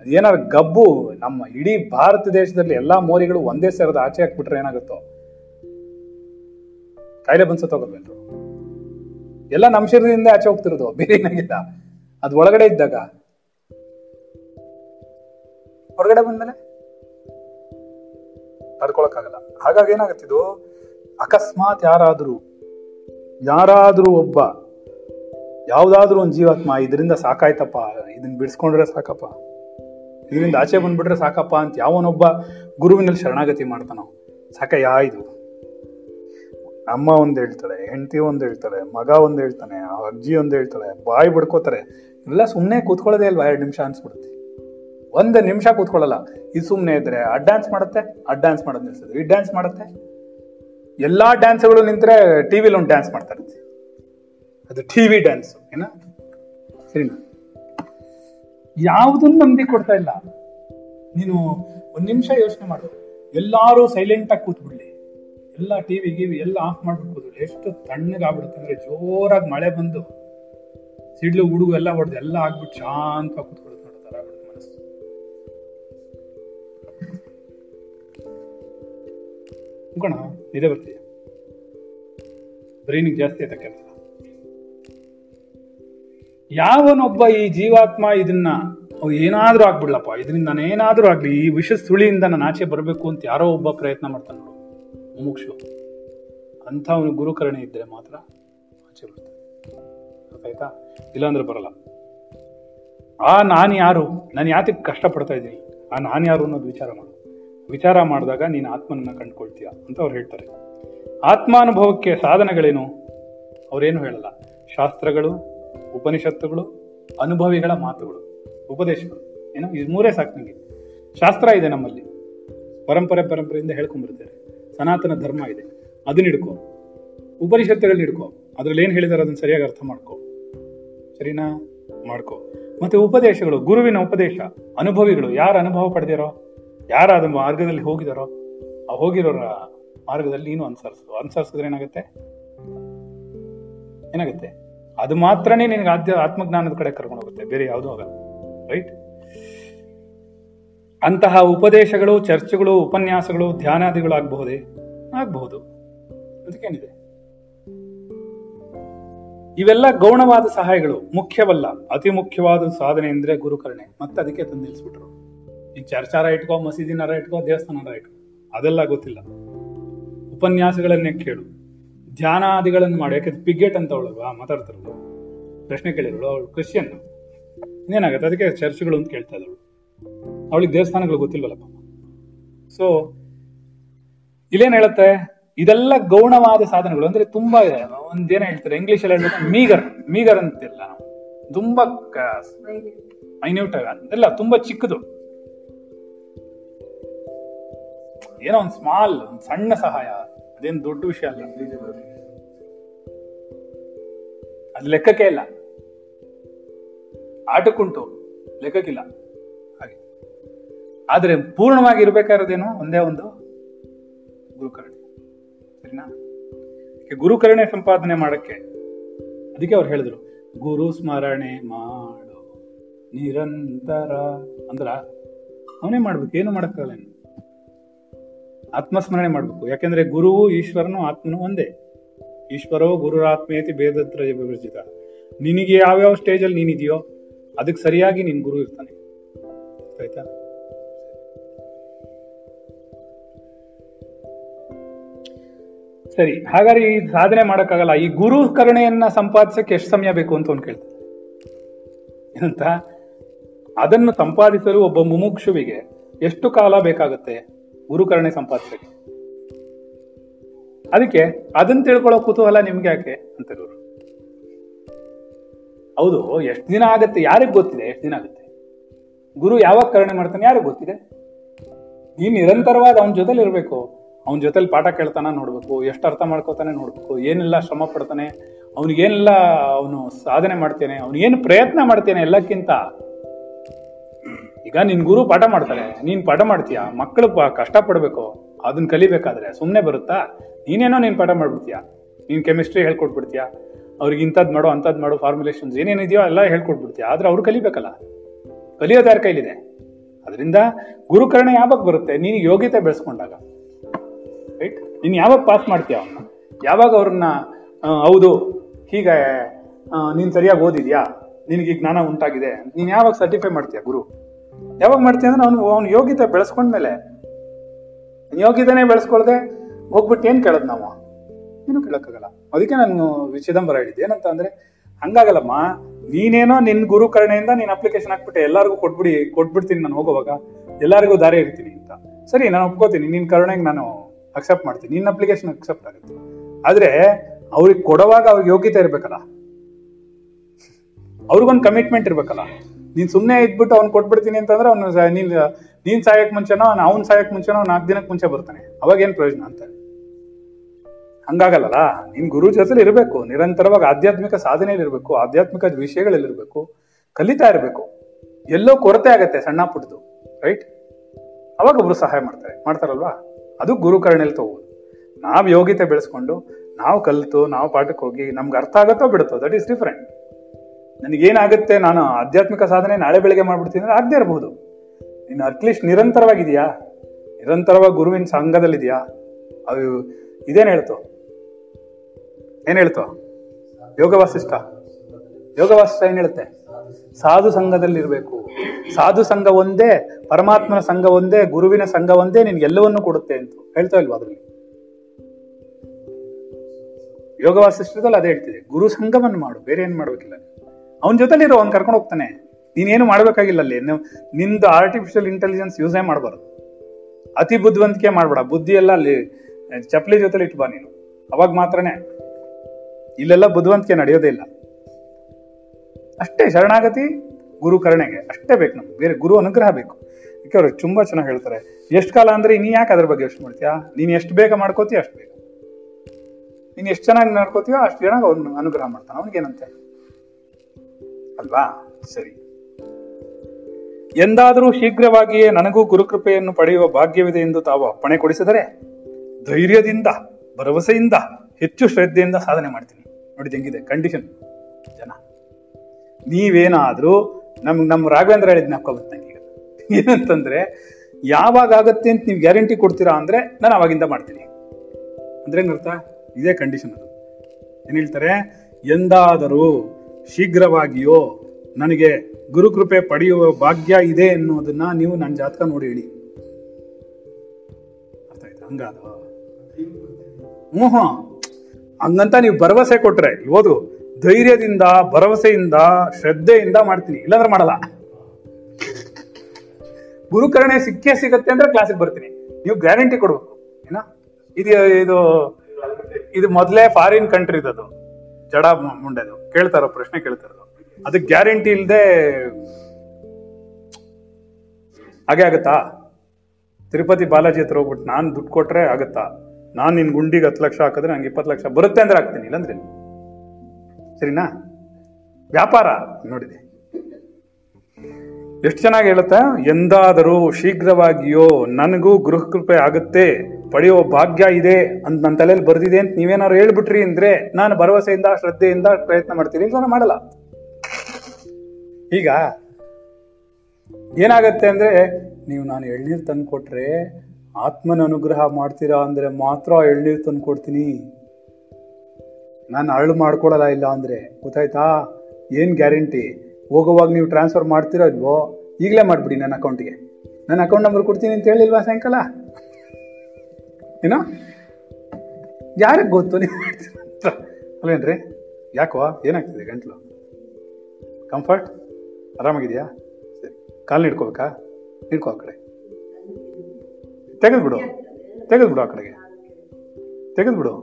ಅದೇನಾದ್ರು ಗಬ್ಬು ನಮ್ಮ ಇಡೀ ಭಾರತ ದೇಶದಲ್ಲಿ ಎಲ್ಲಾ ಮೋರಿಗಳು ಒಂದೇ ಸೇರದ ಆಚೆ ಹಾಕ್ಬಿಟ್ರೆ ಏನಾಗುತ್ತೋ? ಕಾಯಿಲೆ ಬಂದ್ಸತ್ ಹೋಗೋದು. ಎಲ್ಲ ನಮ್ಮ ಶರೀರದಿಂದ ಆಚೆ ಹೋಗ್ತಿರೋದು, ಬೇರೆ ಏನಾಗಿಲ್ಲ. ಅದು ಒಳಗಡೆ ಇದ್ದಾಗ. ಹೊರಗಡೆ ಬಂದ್ಮೇಲೆ ತಡ್ಕೊಳಕ್ಕಾಗಲ್ಲ. ಹಾಗಾಗಿ ಏನಾಗತ್ತಿದ್ದು, ಅಕಸ್ಮಾತ್ ಯಾರಾದ್ರೂ ಒಬ್ಬ ಯಾವ್ದಾದ್ರೂ ಒಂದು ಜೀವಾತ್ಮ ಇದರಿಂದ ಸಾಕಾಯ್ತಪ್ಪ, ಇದನ್ನ ಬಿಡಿಸ್ಕೊಂಡ್ರೆ ಸಾಕಪ್ಪ, ಇದರಿಂದ ಆಚೆ ಬಂದ್ಬಿಟ್ರೆ ಸಾಕಪ್ಪ ಅಂತ ಯಾವನೊಬ್ಬ ಗುರುವಿನಲ್ಲಿ ಶರಣಾಗತಿ ಮಾಡ್ತಾನೋ, ಸಾಕ ಯಾಯ್ದು. ಅಮ್ಮ ಒಂದ್ ಹೇಳ್ತಾಳೆ, ಹೆಂಡತಿ ಒಂದ್ ಹೇಳ್ತಾಳೆ, ಮಗ ಒಂದ್ ಹೇಳ್ತಾನೆ, ಅಜ್ಜಿ ಒಂದ್ ಹೇಳ್ತಾಳೆ, ಬಾಯಿ ಬಿಡ್ಕೋತಾರೆ. ಇವೆಲ್ಲ ಸುಮ್ನೆ ಕೂತ್ಕೊಳ್ಳೋದೇ ಅಲ್ವಾ? 2 ನಿಮಿಷ ಅನ್ಸ್ಬಿಡುತ್ತೆ. 1 ನಿಮಿಷ ಕೂತ್ಕೊಳ್ಳಲ್ಲ. ಇದು ಸುಮ್ನೆ ಇದ್ರೆ ಅಡ್ ಡ್ಯಾನ್ಸ್ ಮಾಡುತ್ತೆ, ಅಡ್ ಡ್ಯಾನ್ಸ್ ಮಾಡೋದ್ ನಿಲ್ಸೋದು, ಈ ಡ್ಯಾನ್ಸ್ ಮಾಡುತ್ತೆ. ಎಲ್ಲಾ ಡ್ಯಾನ್ಸ್ಗಳು ನಿಂತ್ರೆ ಟಿವಿಲಿ ಒಂದು ಡ್ಯಾನ್ಸ್ ಮಾಡ್ತಾ ಇರುತ್ತೆ, ಅದು ಟಿವಿ ಡ್ಯಾನ್ಸ್. ಏನ ಸರಿನಾ? ಯಾವ್ದನ್ನು ನಂಬಿ ಕೊಡ್ತಾ ಇಲ್ಲ. ನೀನು 1 ನಿಮಿಷ ಯೋಚನೆ ಮಾಡು. ಎಲ್ಲಾರು ಸೈಲೆಂಟ್ ಆಗಿ ಕೂತ್ಬಿಡ್ಲಿ, ಎಲ್ಲ ಟಿವಿ ಗಿವಿ ಎಲ್ಲ ಆಫ್ ಮಾಡ್ಬಿಡ್ಬೋದು. ಎಷ್ಟು ತಣ್ಣಗಾಗ್ಬಿಡುತ್ತೆ ಅಂದ್ರೆ, ಜೋರಾಗಿ ಮಳೆ ಬಂದು ಸಿಡ್ಲು ಹುಡುಗು ಎಲ್ಲ ಹೊಡೆದು ಎಲ್ಲ ಆಗ್ಬಿಟ್ಟು ಶಾಂತವಾಗಿ ಕೂತ್ಕೊಡುತ್ತೆ. ನೋಡೋದು ಆಗ್ಬಿಡುತ್ತೆ ಮನಸ್ಸು. ಮುಗೋಣ, ಇದೇ ಬರ್ತೀಯ. ಬ್ರೈನಿಗೆ ಜಾಸ್ತಿ ಆಯ್ತಾ ಕೆಲಸ. ಯಾವನೊಬ್ಬ ಈ ಜೀವಾತ್ಮ ಇದನ್ನ ಏನಾದರೂ ಆಗ್ಬಿಡ್ಲಪ್ಪ, ಇದರಿಂದ ನಾನು ಏನಾದರೂ ಆಗಲಿ, ಈ ವಿಷ ಸುಳಿಯಿಂದ ನಾನು ಆಚೆ ಬರಬೇಕು ಅಂತ ಯಾರೋ ಒಬ್ಬ ಪ್ರಯತ್ನ ಮಾಡ್ತಾನೆ ನೋಡು ಮುಮುಕ್ಷು. ಅಂಥ ಅವನು ಗುರುಕರಣೆ ಇದ್ದರೆ ಮಾತ್ರ ಆಚೆ ಬರ್ತಾನೆ, ಗೊತ್ತಾಯ್ತಾ? ಇಲ್ಲಾಂದ್ರೆ ಬರಲ್ಲ. ಆ ನಾನು ಯಾರು, ನಾನು ಯಾತಕ್ಕೆ ಕಷ್ಟಪಡ್ತಾ ಇದ್ದೀನಿ, ಆ ನಾನು ಯಾರು ಅನ್ನೋದು ವಿಚಾರ ಮಾಡು. ವಿಚಾರ ಮಾಡಿದಾಗ ನೀನು ಆತ್ಮನನ್ನು ಕಂಡುಕೊಳ್ತೀಯ ಅಂತ ಅವ್ರು ಹೇಳ್ತಾರೆ. ಆತ್ಮಾನುಭವಕ್ಕೆ ಸಾಧನಗಳೇನು? ಅವರೇನು ಹೇಳಲ್ಲ. ಶಾಸ್ತ್ರಗಳು, ಉಪನಿಷತ್ತುಗಳು, ಅನುಭವಿಗಳ ಮಾತುಗಳು, ಉಪದೇಶಗಳು, ಏನೋ ಇದು ಮೂರೇ ಸಾಕು ನನಗೆ. ಶಾಸ್ತ್ರ ಇದೆ ನಮ್ಮಲ್ಲಿ, ಪರಂಪರೆಯಿಂದ ಹೇಳ್ಕೊಂಡ್ಬರ್ತಾರೆ. ಸನಾತನ ಧರ್ಮ ಇದೆ, ಅದನ್ನ ಹಿಡ್ಕೊ. ಉಪನಿಷತ್ತುಗಳನ್ನ ಹಿಡ್ಕೊ, ಅದ್ರಲ್ಲಿ ಏನು ಹೇಳಿದಾರೆ ಅದನ್ನು ಸರಿಯಾಗಿ ಅರ್ಥ ಮಾಡ್ಕೊ, ಸರಿನಾ, ಮಾಡ್ಕೊ. ಮತ್ತೆ ಉಪದೇಶಗಳು, ಗುರುವಿನ ಉಪದೇಶ, ಅನುಭವಿಗಳು, ಯಾರು ಅನುಭವ ಪಡೆದಿರೋ, ಯಾರು ಅದು ಮಾರ್ಗದಲ್ಲಿ ಹೋಗಿದಾರೋ, ಆ ಹೋಗಿರೋರ ಮಾರ್ಗದಲ್ಲಿ ನೀನು ಅನುಸರಿಸಿದ್ರೆ ಏನಾಗುತ್ತೆ ಏನಾಗುತ್ತೆ ಅದು ಮಾತ್ರನೇ ನಿನಗೆ ಆತ್ಮಜ್ಞಾನದ ಕಡೆ ಕರ್ಕೊಂಡು ಹೋಗುತ್ತೆ, ಬೇರೆ ಯಾವುದೂ ಆಗಲ್ಲ, ರೈಟ್? ಅಂತಹ ಉಪದೇಶಗಳು, ಚರ್ಚೆಗಳು, ಉಪನ್ಯಾಸಗಳು, ಧ್ಯಾನಾದಿಗಳು ಆಗಬಹುದೇ? ಆಗಬಹುದು, ಅದಕ್ಕೇನಿದೆ. ಇವೆಲ್ಲ ಗೌಣವಾದ ಸಹಾಯಗಳು, ಮುಖ್ಯವಲ್ಲ. ಅತಿ ಮುಖ್ಯವಾದ ಸಾಧನೆ ಅಂದ್ರೆ ಗುರುಕರಣೆ. ಮತ್ತೆ ಅದಕ್ಕೆ ತಂದು ನಿಲ್ಲಿಸ್ಬಿಟ್ರು. ಈ ಚರ್ಚಾರ ಇಟ್ಕೋ, ಮಸೀದಿನಾರ ಇಟ್ಕೋ, ದೇವಸ್ಥಾನರ ಇಟ್ಕೋ, ಅದೆಲ್ಲ ಗೊತ್ತಿಲ್ಲ. ಉಪನ್ಯಾಸಗಳನ್ನೇ ಕೇಳು, ಧ್ಯಾನಾದಿಗಳನ್ನು ಮಾಡು. ಯಾಕಂದ್ರೆ ಪಿಗ್ಗೆಟ್ ಅಂತ ಅವಳು ಮಾತಾಡ್ತಾರಲ್ಲ, ಪ್ರಶ್ನೆ ಕೇಳಿರೋಳು, ಅವಳು ಕ್ರಿಶ್ಚಿಯನ್, ಏನಾಗುತ್ತೆ ಅದಕ್ಕೆ ಚರ್ಚ್ಗಳು ಅಂತ ಕೇಳ್ತಾ ಇದ್ದಳು. ಅವಳಿಗೆ ದೇವಸ್ಥಾನಗಳು ಗೊತ್ತಿಲ್ವಲ್ಲಪ್ಪ. ಸೊ ಇಲ್ಲೇನು ಹೇಳುತ್ತೆ, ಇದೆಲ್ಲ ಗೌಣವಾದ ಸಾಧನಗಳು. ಅಂದ್ರೆ ತುಂಬಾ ಇದೆ. ಒಂದೇನ ಹೇಳ್ತಾರೆ ಇಂಗ್ಲೀಷಲ್ಲಿ ಹೇಳ್ಬೇಕು, ಮೀಗರ್ ಅಂತಿಲ್ಲ, ತುಂಬಾ ಮೈನ್ಯೂಟ್ ಎಲ್ಲ, ತುಂಬಾ ಚಿಕ್ಕದು, ಏನೋ ಒಂದು ಸ್ಮಾಲ್, ಒಂದು ಸಣ್ಣ ಸಹಾಯ, ಅದೇನು ದೊಡ್ಡ ವಿಷಯ ಅಲ್ಲ, ಅದು ಲೆಕ್ಕಕ್ಕೆ ಇಲ್ಲ. ಆಟಕ್ಕುಂಟು, ಲೆಕ್ಕಕ್ಕಿಲ್ಲ ಹಾಗೆ. ಆದರೆ ಪೂರ್ಣವಾಗಿ ಇರಬೇಕಾಗಿರೋದೇನು ಒಂದೇ ಒಂದು ಗುರುಕರಣೆ, ಸರಿನಾ? ಗುರುಕರಣೆ ಸಂಪಾದನೆ ಮಾಡಕ್ಕೆ ಅದಕ್ಕೆ ಅವ್ರು ಹೇಳಿದ್ರು, ಗುರು ಸ್ಮರಣೆ ಮಾಡು ನಿರಂತರ ಅಂದ್ರ ಅವನೇ ಮಾಡ್ಬೇಕು, ಏನು ಮಾಡಕ್ಕಾಗಲ್ಲ. ಆತ್ಮಸ್ಮರಣೆ ಮಾಡ್ಬೇಕು. ಯಾಕೆಂದ್ರೆ ಗುರುವು ಈಶ್ವರನು ಆತ್ಮನು ಒಂದೇ. ಈಶ್ವರೋ ಗುರುರಾತ್ಮೇತಿ ಭೇದತ್ರ ವಿವರ್ಜಿತ. ನಿನಗೆ ಯಾವ್ಯಾವ ಸ್ಟೇಜಲ್ಲಿ ನೀನಿದೆಯೋ ಅದಕ್ಕೆ ಸರಿಯಾಗಿ ನಿನ್ ಗುರು ಇರ್ತಾನೆ, ಆಯ್ತಾ? ಸರಿ, ಹಾಗಾದ್ರೆ ಈ ಸಾಧನೆ ಮಾಡಕ್ಕಾಗಲ್ಲ. ಈ ಗುರು ಕರುಣೆಯನ್ನ ಸಂಪಾದಿಸಕ್ಕೆ ಎಷ್ಟು ಸಮಯ ಬೇಕು ಅಂತ ಅವ್ನು ಕೇಳ್ತಾನೆ ಏನಂತ. ಅದನ್ನು ಸಂಪಾದಿಸಲು ಒಬ್ಬ ಮುಮುಕ್ಷುವಿಗೆ ಎಷ್ಟು ಕಾಲ ಬೇಕಾಗುತ್ತೆ ಗುರುಕರಣೆ ಸಂಪಾದಿಸಕ್ಕೆ? ಅದಕ್ಕೆ ಅದನ್ನ ತಿಳ್ಕೊಳ್ಳೋ ಕುತೂಹಲ ನಿಮ್ಗೆ ಯಾಕೆ ಅಂತಾರೆ ಅವರು. ಹೌದು, ಎಷ್ಟು ದಿನ ಆಗುತ್ತೆ ಯಾರಿಗೆ ಗೊತ್ತಿದೆ? ಎಷ್ಟು ದಿನ ಆಗುತ್ತೆ? ಗುರು ಯಾವಾಗ ಕರುಣೆ ಮಾಡ್ತಾನೆ ಯಾರಿಗೆ ಗೊತ್ತಿದೆ? ನೀನು ನಿರಂತರವಾದ ಅವನ ಜೊತೆಲಿ ಇರಬೇಕು, ಅವನ ಜೊತೆಲಿ ಪಾಠ ಕೇಳ್ತಾನೆ ನೋಡ್ಬೇಕು, ಎಷ್ಟು ಅರ್ಥ ಮಾಡ್ಕೋತಾನೆ ನೋಡ್ಬೇಕು, ಏನೆಲ್ಲ ಶ್ರಮ ಪಡ್ತಾನೆ, ಅವನಿಗೇನೆಲ್ಲ ಅವನು ಸಾಧನೆ ಮಾಡ್ತೇನೆ, ಅವನಿಗೇನು ಪ್ರಯತ್ನ ಮಾಡ್ತೇನೆ ಎಲ್ಲಕ್ಕಿಂತ. ಈಗ ನಿನ್ ಗುರು ಪಾಠ ಮಾಡ್ತಾರೆ, ನೀನ್ ಪಾಠ ಮಾಡ್ತೀಯ, ಮಕ್ಕಳು ಕಷ್ಟ ಪಡ್ಬೇಕು ಅದನ್ನ ಕಲಿಬೇಕಾದ್ರೆ. ಸುಮ್ಮನೆ ಬರುತ್ತಾ? ನೀನೇನೋ ನೀನ್ ಪಾಠ ಮಾಡ್ಬಿಡ್ತೀಯ, ನೀನ್ ಕೆಮಿಸ್ಟ್ರಿ ಹೇಳ್ಕೊಟ್ಬಿಡ್ತೀಯ, ಅವ್ರಿಗೆ ಇಂಥದ್ದು ಮಾಡೋ ಅಂಥದ್ದು ಮಾಡೋ ಫಾರ್ಮುಲೇಷನ್ಸ್ ಏನೇನಿದೆಯೋ ಎಲ್ಲ ಹೇಳ್ಕೊಟ್ಬಿಡ್ತೀಯ. ಆದ್ರೆ ಅವ್ರು ಕಲಿಬೇಕಲ್ಲ, ಕಲಿಯೋದು ಯಾರ ಕೈಲಿದೆ? ಅದರಿಂದ ಗುರುಕರಣೆ ಯಾವಾಗ ಬರುತ್ತೆ? ನೀನು ಯೋಗ್ಯತೆ ಬೆಳೆಸ್ಕೊಂಡಾಗ, ರೈಟ್? ನೀನು ಯಾವಾಗ ಪಾಸ್ ಮಾಡ್ತೀಯ ಅವನ್ನ, ಯಾವಾಗ ಅವ್ರನ್ನ ಹೌದು ಹೀಗೆ ನೀನು ಸರಿಯಾಗಿ ಓದಿದ್ಯಾ, ನಿನಗೆ ಜ್ಞಾನ ಉಂಟಾಗಿದೆ, ನೀನು ಯಾವಾಗ ಸರ್ಟಿಫೈ ಮಾಡ್ತೀಯ? ಗುರು ಯಾವಾಗ ಮಾಡ್ತೀಯ ಅಂದ್ರೆ ಅವ್ನು ಯೋಗ್ಯತೆ ಬೆಳೆಸ್ಕೊಂಡ್ಮೇಲೆ. ಯೋಗ್ಯತೆನೇ ಬೆಳೆಸ್ಕೊಳ್ದೆ ಹೋಗ್ಬಿಟ್ಟು ಏನು ಕೇಳೋದು ನಾವು? ಏನು ಕೇಳೋಕ್ಕಾಗಲ್ಲ. ಅದಕ್ಕೆ ನಾನು ಚಿದಂಬರ ಹೇಳಿದ್ದೆ ಏನಂತ ಅಂದ್ರೆ, ಹಂಗಾಗಲ್ಲಮ್ಮ, ನೀನೇನೋ ನಿನ್ನ ಗುರುಕರಣೆಯಿಂದ ನೀನು ಅಪ್ಲಿಕೇಶನ್ ಹಾಕ್ಬಿಟ್ಟೆ, ಎಲ್ಲರಿಗೂ ಕೊಟ್ಬಿಡ್ತೀನಿ ನಾನು ಹೋಗೋವಾಗ, ಎಲ್ಲರಿಗೂ ದಾರಿ ಇರ್ತೀನಿ ಅಂತ. ಸರಿ, ನಾನು ಒಪ್ಕೋತೀನಿ, ನಿನ್ನ ಕರುಣೆಗೆ ನಾನು ಅಕ್ಸೆಪ್ಟ್ ಮಾಡ್ತೀನಿ, ನಿನ್ನ ಅಪ್ಲಿಕೇಶನ್ ಅಕ್ಸೆಪ್ಟ್ ಆಗುತ್ತೆ. ಆದ್ರೆ ಅವ್ರಿಗೆ ಕೊಡೋವಾಗ ಅವ್ರಿಗೆ ಯೋಗ್ಯತೆ ಇರ್ಬೇಕಲ್ಲ, ಅವ್ರಿಗೊಂದು ಕಮಿಟ್ಮೆಂಟ್ ಇರ್ಬೇಕಲ್ಲ. ನೀನ್ ಸುಮ್ಮನೆ ಇದ್ಬಿಟ್ಟು ಅವ್ನು ಕೊಟ್ಬಿಡ್ತೀನಿ ಅಂತಂದ್ರೆ ಅವ್ನು ನೀನ್ ಸಾಯಕ್ ಮುಂಚೆನೋ ಅವ್ನು ಸಾಯಕ್ ಮುಂಚೆನೋ 4 ದಿನಕ್ಕೆ ಮುಂಚೆ ಬರ್ತಾನೆ, ಅವಾಗ ಏನ್ ಪ್ರಯೋಜನ ಅಂತಾನೆ. ಹಂಗಾಗಲ್ಲ, ನಿನ್ ಗುರು ಜೊತೆಲಿ ಇರಬೇಕು, ನಿರಂತರವಾಗಿ ಆಧ್ಯಾತ್ಮಿಕ ಸಾಧನೆಯಲ್ಲಿ ಇರಬೇಕು, ಆಧ್ಯಾತ್ಮಿಕ ವಿಷಯಗಳಲ್ಲಿ ಇರಬೇಕು, ಕಲಿತಾ ಇರಬೇಕು. ಎಲ್ಲೋ ಕೊರತೆ ಆಗತ್ತೆ ಸಣ್ಣ ಪುಟ್ಟದು, ರೈಟ್? ಅವಾಗ ಒಬ್ರು ಸಹಾಯ ಮಾಡ್ತಾರಲ್ವಾ, ಅದು ಗುರುಕರಣೆಯಲ್ಲಿ ತಗೋದು. ನಾವು ಯೋಗ್ಯತೆ ಬೆಳೆಸ್ಕೊಂಡು ನಾವು ಕಲಿತು ನಾವು ಪಾಠಕ್ಕೆ ಹೋಗಿ ನಮ್ಗೆ ಅರ್ಥ ಆಗುತ್ತೋ ಬಿಡುತ್ತೋ, ದಟ್ ಈಸ್ ಡಿಫ್ರೆಂಟ್. ನನಗೇನಾಗುತ್ತೆ, ನಾನು ಆಧ್ಯಾತ್ಮಿಕ ಸಾಧನೆ ನಾಳೆ ಬೆಳಗ್ಗೆ ಮಾಡ್ಬಿಡ್ತೀನಿ ಅಂದ್ರೆ ಆಗದೆ ಇರಬಹುದು. ನೀನು ಅಟ್ಲೀಸ್ಟ್ ನಿರಂತರವಾಗಿದೆಯಾ, ನಿರಂತರವಾಗಿ ಗುರುವಿನ ಸಂಘದಲ್ಲಿದೆಯಾ? ಅದು ಇದೇನು ಹೇಳ್ತು, ಏನ್ ಹೇಳ್ತು ಯೋಗ ವಾಸಿಷ್ಠ? ಯೋಗ ವಾಸಿಷ್ಠ ಏನ್ ಹೇಳುತ್ತೆ? ಸಾಧು ಸಂಘದಲ್ಲಿರ್ಬೇಕು. ಸಾಧು ಸಂಘ ಒಂದೇ, ಪರಮಾತ್ಮನ ಸಂಘ ಒಂದೇ, ಗುರುವಿನ ಸಂಘ ಒಂದೇ ನಿನ್ಗೆ ಎಲ್ಲವನ್ನೂ ಕೊಡುತ್ತೆ ಅಂತ ಹೇಳ್ತಾ ಇಲ್ವಾ? ಅದ್ರಲ್ಲಿ ಯೋಗ ವಾಸಿಷ್ಠದಲ್ಲಿ ಅದೇ ಹೇಳ್ತಿದೆ, ಗುರು ಸಂಘವನ್ನು ಮಾಡು, ಬೇರೆ ಏನ್ ಮಾಡ್ಬೇಕಿಲ್ಲ. ಅವನ ಜೊತೆಲಿರೋ, ಅವ್ನು ಕರ್ಕೊಂಡು ಹೋಗ್ತಾನೆ, ನೀನೇನು ಮಾಡ್ಬೇಕಾಗಿಲ್ಲ. ಅಲ್ಲಿ ನಿಂದು ಆರ್ಟಿಫಿಷಿಯಲ್ ಇಂಟೆಲಿಜೆನ್ಸ್ ಯೂಸೇ ಮಾಡಬಾರ್ದು, ಅತಿ ಬುದ್ಧಿವಂತಿಕೆ ಮಾಡ್ಬೇಡ, ಬುದ್ಧಿ ಎಲ್ಲ ಅಲ್ಲಿ ಚಪ್ಪಲಿ ಜೊತೆಲಿ ಇಟ್ಬಾ ನೀನು, ಅವಾಗ ಮಾತ್ರನೇ. ಇಲ್ಲೆಲ್ಲ ಬುದ್ಧಿವಂತಿಕೆ ನಡೆಯೋದೇ ಇಲ್ಲ. ಅಷ್ಟೇ ಶರಣಾಗತಿ ಗುರು ಕರುಣೆಗೆ ಅಷ್ಟೇ ಬೇಕು ನಮ್ಗೆ, ಬೇರೆ ಗುರು ಅನುಗ್ರಹ ಬೇಕು. ಯಾಕೆ ಅವ್ರು ತುಂಬಾ ಚೆನ್ನಾಗಿ ಹೇಳ್ತಾರೆ, ಎಷ್ಟು ಕಾಲ ಅಂದ್ರೆ ನೀ ಯಾಕೆ ಅದ್ರ ಬಗ್ಗೆ ಯೋಚನೆ ಮಾಡ್ತೀಯಾ? ನೀನು ಎಷ್ಟು ಬೇಗ ಮಾಡ್ಕೋತೀಯ ಅಷ್ಟು ಬೇಗ, ನೀನು ಎಷ್ಟು ಚೆನ್ನಾಗಿ ನೋಡ್ಕೋತೀಯೋ ಅಷ್ಟು ಚೆನ್ನಾಗಿ ಅವ್ನು ಅನುಗ್ರಹ ಮಾಡ್ತಾನೆ. ಅವನಿಗೇನಂತೆ ಅಲ್ವಾ? ಸರಿ, ಎಂದಾದರೂ ಶೀಘ್ರವಾಗಿಯೇ ನನಗೂ ಗುರುಕೃಪೆಯನ್ನು ಪಡೆಯುವ ಭಾಗ್ಯವಿದೆ ಎಂದು ತಾವು ಅಪ್ಪಣೆ ಕೊಡಿಸಿದರೆ ಧೈರ್ಯದಿಂದ, ಭರವಸೆಯಿಂದ, ಹೆಚ್ಚು ಶ್ರದ್ಧೆಯಿಂದ ಸಾಧನೆ ಮಾಡ್ತೀನಿ. ನೋಡಿ ಹೆಂಗಿದೆ ಕಂಡೀಷನ್ ಜನ. ನೀವೇನಾದ್ರೂ ನಮ್ಮ ರಾಘವೇಂದ್ರ ಹೇಳಿದ್ ನಾಪ್ಕೊಬತ್ತೆ. ಈಗ ಏನಂತಂದ್ರೆ, ಯಾವಾಗ ಆಗತ್ತೆ ಅಂತ ನೀವು ಗ್ಯಾರಂಟಿ ಕೊಡ್ತೀರಾ ಅಂದ್ರೆ ನಾನು ಅವಾಗಿಂದ ಮಾಡ್ತೀನಿ ಅಂದ್ರೆ ಏನರ್ಥ? ಇದೇ ಕಂಡೀಷನ್. ಅದು ಏನ್ ಹೇಳ್ತಾರೆ, ಎಂದಾದರೂ ಶೀಘ್ರವಾಗಿಯೋ ನನಗೆ ಗುರುಕೃಪೆ ಪಡೆಯುವ ಭಾಗ್ಯ ಇದೆ ಎನ್ನುವುದನ್ನ ನೀವು ನನ್ನ ಜಾತಕ ನೋಡಿ ಹೇಳಿ. ಅರ್ಥ ಆಯ್ತು? ಹಂಗಾದ ಹಂಗಂತ ನೀವು ಭರವಸೆ ಕೊಟ್ರೆ ಓದು, ಧೈರ್ಯದಿಂದ, ಭರವಸೆಯಿಂದ, ಶ್ರದ್ಧೆಯಿಂದ ಮಾಡ್ತೀನಿ, ಇಲ್ಲಾಂದ್ರೆ ಮಾಡಲ್ಲ. ಗುರುಕರಣೆ ಸಿಕ್ಕೇ ಸಿಗತ್ತೆ ಅಂದ್ರೆ ಕ್ಲಾಸಿಗೆ ಬರ್ತೀನಿ, ನೀವು ಗ್ಯಾರಂಟಿ ಕೊಡ್ಬೇಕು. ಏನ ಇದು ಇದು ಇದು ಮೊದಲೇ ಫಾರಿನ್ ಕಂಟ್ರಿ ಅದು ಜಡ ಮುಂಡೆದು ಕೇಳ್ತಾರೋ ಪ್ರಶ್ನೆ ಕೇಳ್ತಾರೋ, ಅದಕ್ಕೆ ಗ್ಯಾರಂಟಿ ಇಲ್ಲದೆ ಹಾಗೆ ಆಗತ್ತಾ? ತಿರುಪತಿ ಬಾಲಾಜಿ ಹತ್ರ ಹೋಗ್ಬಿಟ್ಟು ನಾನು ದುಡ್ಡು ಕೊಟ್ರೆ ಆಗತ್ತಾ? ನಾನು ನಿನ್ ಗುಂಡಿಗೆ 10 ಲಕ್ಷ ಹಾಕಿದ್ರೆ ನಂಗೆ 20 ಲಕ್ಷ ಬರುತ್ತೆ ಅಂದ್ರೆ ಹಾಕ್ತೀನಿ, ಇಲ್ಲಾಂದ್ರೆ ಸರಿನಾ? ವ್ಯಾಪಾರ ನೋಡಿದೆ ಎಷ್ಟು ಚೆನ್ನಾಗಿ ಹೇಳುತ್ತಾ, ಎಂದಾದರೂ ಶೀಘ್ರವಾಗಿಯೋ ನನಗೂ ಗೃಹಕೃಪೆ ಆಗುತ್ತೆ, ಪಡೆಯುವ ಭಾಗ್ಯ ಇದೆ ಅಂತ ನನ್ನ ತಲೆಯಲ್ಲಿ ಬರ್ದಿದೆ ಅಂತ ನೀವೇನಾರು ಹೇಳ್ಬಿಟ್ರಿ ಅಂದ್ರೆ ನಾನು ಭರವಸೆಯಿಂದ, ಶ್ರದ್ಧೆಯಿಂದ ಪ್ರಯತ್ನ ಮಾಡ್ತೀನಿ, ಇಲ್ಲ ನಾನು ಮಾಡಲ್ಲ. ಈಗ ಏನಾಗತ್ತೆ ಅಂದ್ರೆ, ನೀವು ನಾನು ಎಳ್ನೀರು ತಂದು ಕೊಟ್ರೆ ಆತ್ಮನ ಅನುಗ್ರಹ ಮಾಡ್ತೀರಾ ಅಂದ್ರೆ ಮಾತ್ರ ಎಳ್ನೀರು ತಂದು ಕೊಡ್ತೀನಿ, ನಾನು ಅರಳು ಮಾಡ್ಕೊಡಲ್ಲ ಇಲ್ಲ ಅಂದ್ರೆ. ಗೊತ್ತಾಯ್ತಾ? ಏನ್ ಗ್ಯಾರಂಟಿ? ಹೋಗುವಾಗ ನೀವು ಟ್ರಾನ್ಸ್ಫರ್ ಮಾಡ್ತೀರೋ ಇಲ್ವೋ ಈಗಲೇ ಮಾಡ್ಬಿಡಿ ನನ್ನ ಅಕೌಂಟ್ಗೆ, ನನ್ನ ಅಕೌಂಟ್ ನಂಬರ್ ಕೊಡ್ತೀನಿ ಅಂತ ಹೇಳಿಲ್ವಾ ಸಾಯಂಕಾಲ? ಏನೋ ಯಾರಿಗೆ ಗೊತ್ತು ನೀವು ಮಾಡ್ತೀರಾ ಅಂತ ಅಲ್ವೇನ್ರಿ? ಯಾಕೋ ಏನಾಗ್ತಿದೆ? ಗಂಟ್ಲು ಕಂಫರ್ಟ್ ಆರಾಮಾಗಿದೆಯಾ? ಸರಿ, ಕಾಲು ಹಿಡ್ಕೋಬೇಕಾ? ಹಿಡ್ಕೋ, ಆ ಕಡೆ ತೆಗೆದ್ಬಿಡು, ಆ ಕಡೆಗೆ ತೆಗೆದ್ಬಿಡು,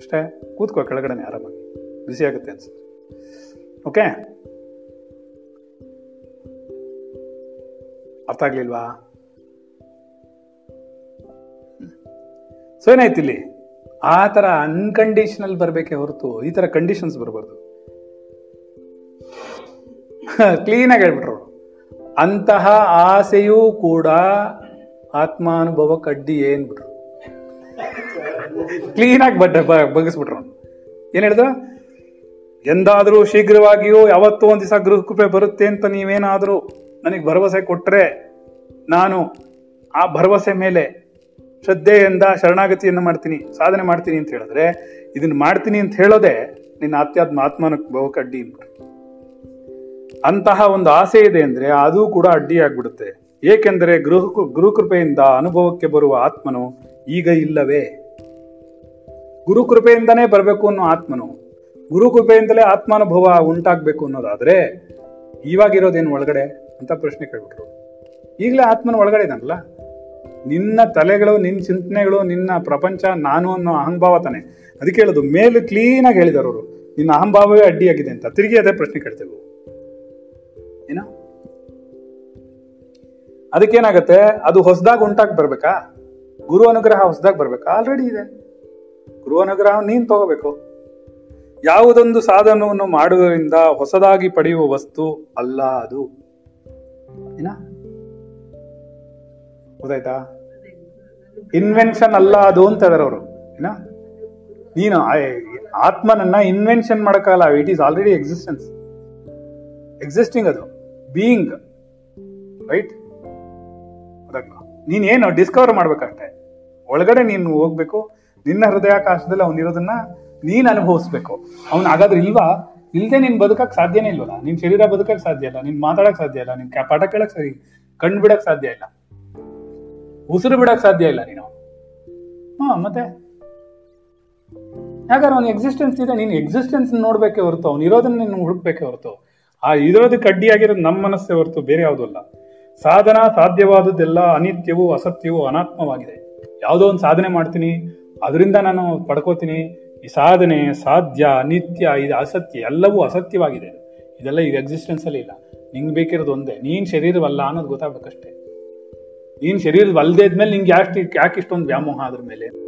ಅಷ್ಟೇ. ಕೂತ್ಕೋ ಕೆಳಗಡೆನೆ ಆರಾಮಾಗಿ, ಬಿಸಿ ಆಗುತ್ತೆ ಅನ್ಸುತ್ತೆ. ಓಕೆ, ಅರ್ಥ ಆಗ್ಲಿಲ್ವಾ? ಸೊ ಏನಾಯ್ತು ಇಲ್ಲಿ? ಆ ತರ ಅನ್ಕಂಡೀಷನಲ್ ಬರ್ಬೇಕೆ ಹೊರತು ಈ ತರ ಕಂಡೀಷನ್ಸ್ ಬರಬಾರ್ದು. ಕ್ಲೀನಾಗಿ ಹೇಳ್ಬಿಟ್ರು, ಅಂತಹ ಆಸೆಯೂ ಕೂಡ ಆತ್ಮಾನುಭವ ಕಡ್ಡಿ ಏನ್ಬಿಟ್ರು, ಕ್ಲೀನಾಗಿ ಬಗ್ಗಿಸ್ಬಿಟ್ರು. ಏನ್ ಹೇಳಿದ್ರು? ಎಂದಾದ್ರೂ ಶೀಘ್ರವಾಗಿಯೂ ಯಾವತ್ತೂ ಒಂದ್ ದಿವಸ ಗೃಹಕೃಪೆ ಬರುತ್ತೆ ಅಂತ ನೀವೇನಾದ್ರೂ ನನಗೆ ಭರವಸೆ ಕೊಟ್ರೆ ನಾನು ಆ ಭರವಸೆ ಮೇಲೆ ಶ್ರದ್ಧೆಯಿಂದ ಶರಣಾಗತಿಯನ್ನು ಮಾಡ್ತೀನಿ, ಸಾಧನೆ ಮಾಡ್ತೀನಿ ಅಂತ ಹೇಳಿದ್ರೆ, ಇದನ್ನ ಮಾಡ್ತೀನಿ ಅಂತ ಹೇಳೋದೆ ನಿನ್ನ ಆತ್ಮಾನುಭವ ಕಡ್ಡಿ ಅನ್ಬಿಟ್ರು. ಅಂತಹ ಒಂದು ಆಸೆ ಇದೆ ಅಂದ್ರೆ ಅದು ಕೂಡ ಅಡ್ಡಿಯಾಗ್ಬಿಡುತ್ತೆ. ಏಕೆಂದರೆ ಗುರುಕೃಪೆಯಿಂದ ಅನುಭವಕ್ಕೆ ಬರುವ ಆತ್ಮನು ಈಗ ಇಲ್ಲವೇ? ಗುರುಕೃಪೆಯಿಂದನೇ ಬರಬೇಕು ಅನ್ನೋ ಆತ್ಮನು, ಗುರುಕೃಪೆಯಿಂದಲೇ ಆತ್ಮಾನುಭವ ಉಂಟಾಗ್ಬೇಕು ಅನ್ನೋದಾದ್ರೆ ಇವಾಗಿರೋದೇನು ಒಳಗಡೆ ಅಂತ ಪ್ರಶ್ನೆ ಕೇಳ್ಬಿಟ್ರು. ಈಗಲೇ ಆತ್ಮನ ಒಳಗಡೆ ಇದನ್ನಲ್ಲ, ನಿನ್ನ ತಲೆಗಳು, ನಿನ್ನ ಚಿಂತನೆಗಳು, ನಿನ್ನ ಪ್ರಪಂಚ ನಾನು ಅನ್ನೋ ಅಹಂಭಾವ ತಾನೆ. ಅದಕ್ಕೆ ಹೇಳೋದು, ಮೇಲೆ ಕ್ಲೀನಾಗಿ ಹೇಳಿದಾರು ಅವರು, ನಿನ್ನ ಅಹಂಭಾವವೇ ಅಡ್ಡಿಯಾಗಿದೆ ಅಂತ. ತಿರುಗಿ ಅದೇ ಪ್ರಶ್ನೆ ಕೇಳ್ತೇವೆ. ಏನ ಅದಕ್ಕೇನಾಗತ್ತೆ? ಅದು ಹೊಸದಾಗಿ ಉಂಟಾಗಿ ಬರ್ಬೇಕಾ? ಗುರು ಅನುಗ್ರಹ ಹೊಸದಾಗಿ ಬರ್ಬೇಕಾ? ಆಲ್ರೆಡಿ ಇದೆ ಗುರು ಅನುಗ್ರಹ, ನೀನ್ ತಗೋಬೇಕು. ಯಾವುದೊಂದು ಸಾಧನವನ್ನು ಮಾಡುವುದರಿಂದ ಹೊಸದಾಗಿ ಪಡೆಯುವ ವಸ್ತು ಅಲ್ಲ ಅದು. ಏನ ಗೊತ್ತಾಯ್ತಾ? ಇನ್ವೆನ್ಷನ್ ಅಲ್ಲ ಅದು ಅಂತ ಇದಾರೆ ಅವರು. ಏನ ನೀನು ಆತ್ಮನನ್ನ ಇನ್ವೆನ್ಷನ್ ಮಾಡಕ್ಕಾಗಲ್ಲ. It is already existence, existing ಅದು, ಬೀಯಿಂಗ್, ರೈಟ್? ನೀನೇನು ಡಿಸ್ಕವರ್ ಮಾಡ್ಬೇಕಷ್ಟೆ. ಒಳಗಡೆ ನೀನು ಹೋಗ್ಬೇಕು, ನಿನ್ನ ಹೃದಯಾಕಾಶದಲ್ಲಿ ಅವನಿರೋದನ್ನ ನೀನ್ ಅನುಭವಿಸ್ಬೇಕು. ಅವನ್ ಹಾಗಾದ್ರೆ ಇಲ್ವಾ ಇಲ್ಲದೆ ನೀನ್ ಬದುಕಕ್ ಸಾಧ್ಯನೇ ಇಲ್ವಲ್ಲ, ನಿನ್ ಶರೀರ ಬದುಕಕ್ ಸಾಧ್ಯ ಇಲ್ಲ, ನಿನ್ ಮಾತಾಡಕ್ ಸಾಧ್ಯ ಇಲ್ಲ, ನಿನ್ ಪಾಠ ಕೇಳಕ್ ಸರಿ ಕಣ್ ಬಿಡಕ್ ಸಾಧ್ಯ ಇಲ್ಲ, ಉಸಿರು ಬಿಡಕ್ ಸಾಧ್ಯ ಇಲ್ಲ ನೀನು. ಮತ್ತೆ ಯಾಕಂದ್ರೆ ಅವ್ನ ಎಕ್ಸಿಸ್ಟೆನ್ಸ್ ಇದೆ, ನೀನ್ ಎಕ್ಸಿಸ್ಟೆನ್ಸ್ ನೋಡ್ಬೇಕೆ ಹೊರತು ಅವ್ನು ಇರೋದನ್ನ ನೀನು ಹುಡುಕ್ಬೇಕೆ ಹೊರತು, ಆ ಇರೋದಕ್ಕೆ ಅಡ್ಡಿಯಾಗಿರೋದು ನಮ್ಮ ಮನಸ್ಸೇ ಹೊರತು ಬೇರೆ ಯಾವುದೂ ಅಲ್ಲ. ಸಾಧನ ಸಾಧ್ಯವಾದದ್ದೆಲ್ಲ ಅನಿತ್ಯವೂ ಅಸತ್ಯವೂ ಅನಾತ್ಮವಾಗಿದೆ. ಯಾವುದೋ ಒಂದು ಸಾಧನೆ ಮಾಡ್ತೀನಿ, ಅದರಿಂದ ನಾನು ಪಡ್ಕೋತೀನಿ, ಈ ಸಾಧನೆ ಸಾಧ್ಯ ನಿತ್ಯ ಇದು ಅಸತ್ಯ, ಎಲ್ಲವೂ ಅಸತ್ಯವಾಗಿದೆ, ಇದೆಲ್ಲ ಈಗ ಎಕ್ಸಿಸ್ಟೆನ್ಸಲ್ಲಿ ಇಲ್ಲ. ನಿಂಗೆ ಬೇಕಿರೋದು ಒಂದೇ, ನೀನ್ ಶರೀರವಲ್ಲ ಅನ್ನೋದು ಗೊತ್ತಾಗಬೇಕಷ್ಟೇ. ನೀನ್ ಶರೀರವಲ್ಲದೇ ಇದ್ಮೇಲೆ ನಿಂಗೆ ಯಾಕೆ ಇಷ್ಟೊಂದು ವ್ಯಾಮೋಹ ಅದ್ರ ಮೇಲೆ?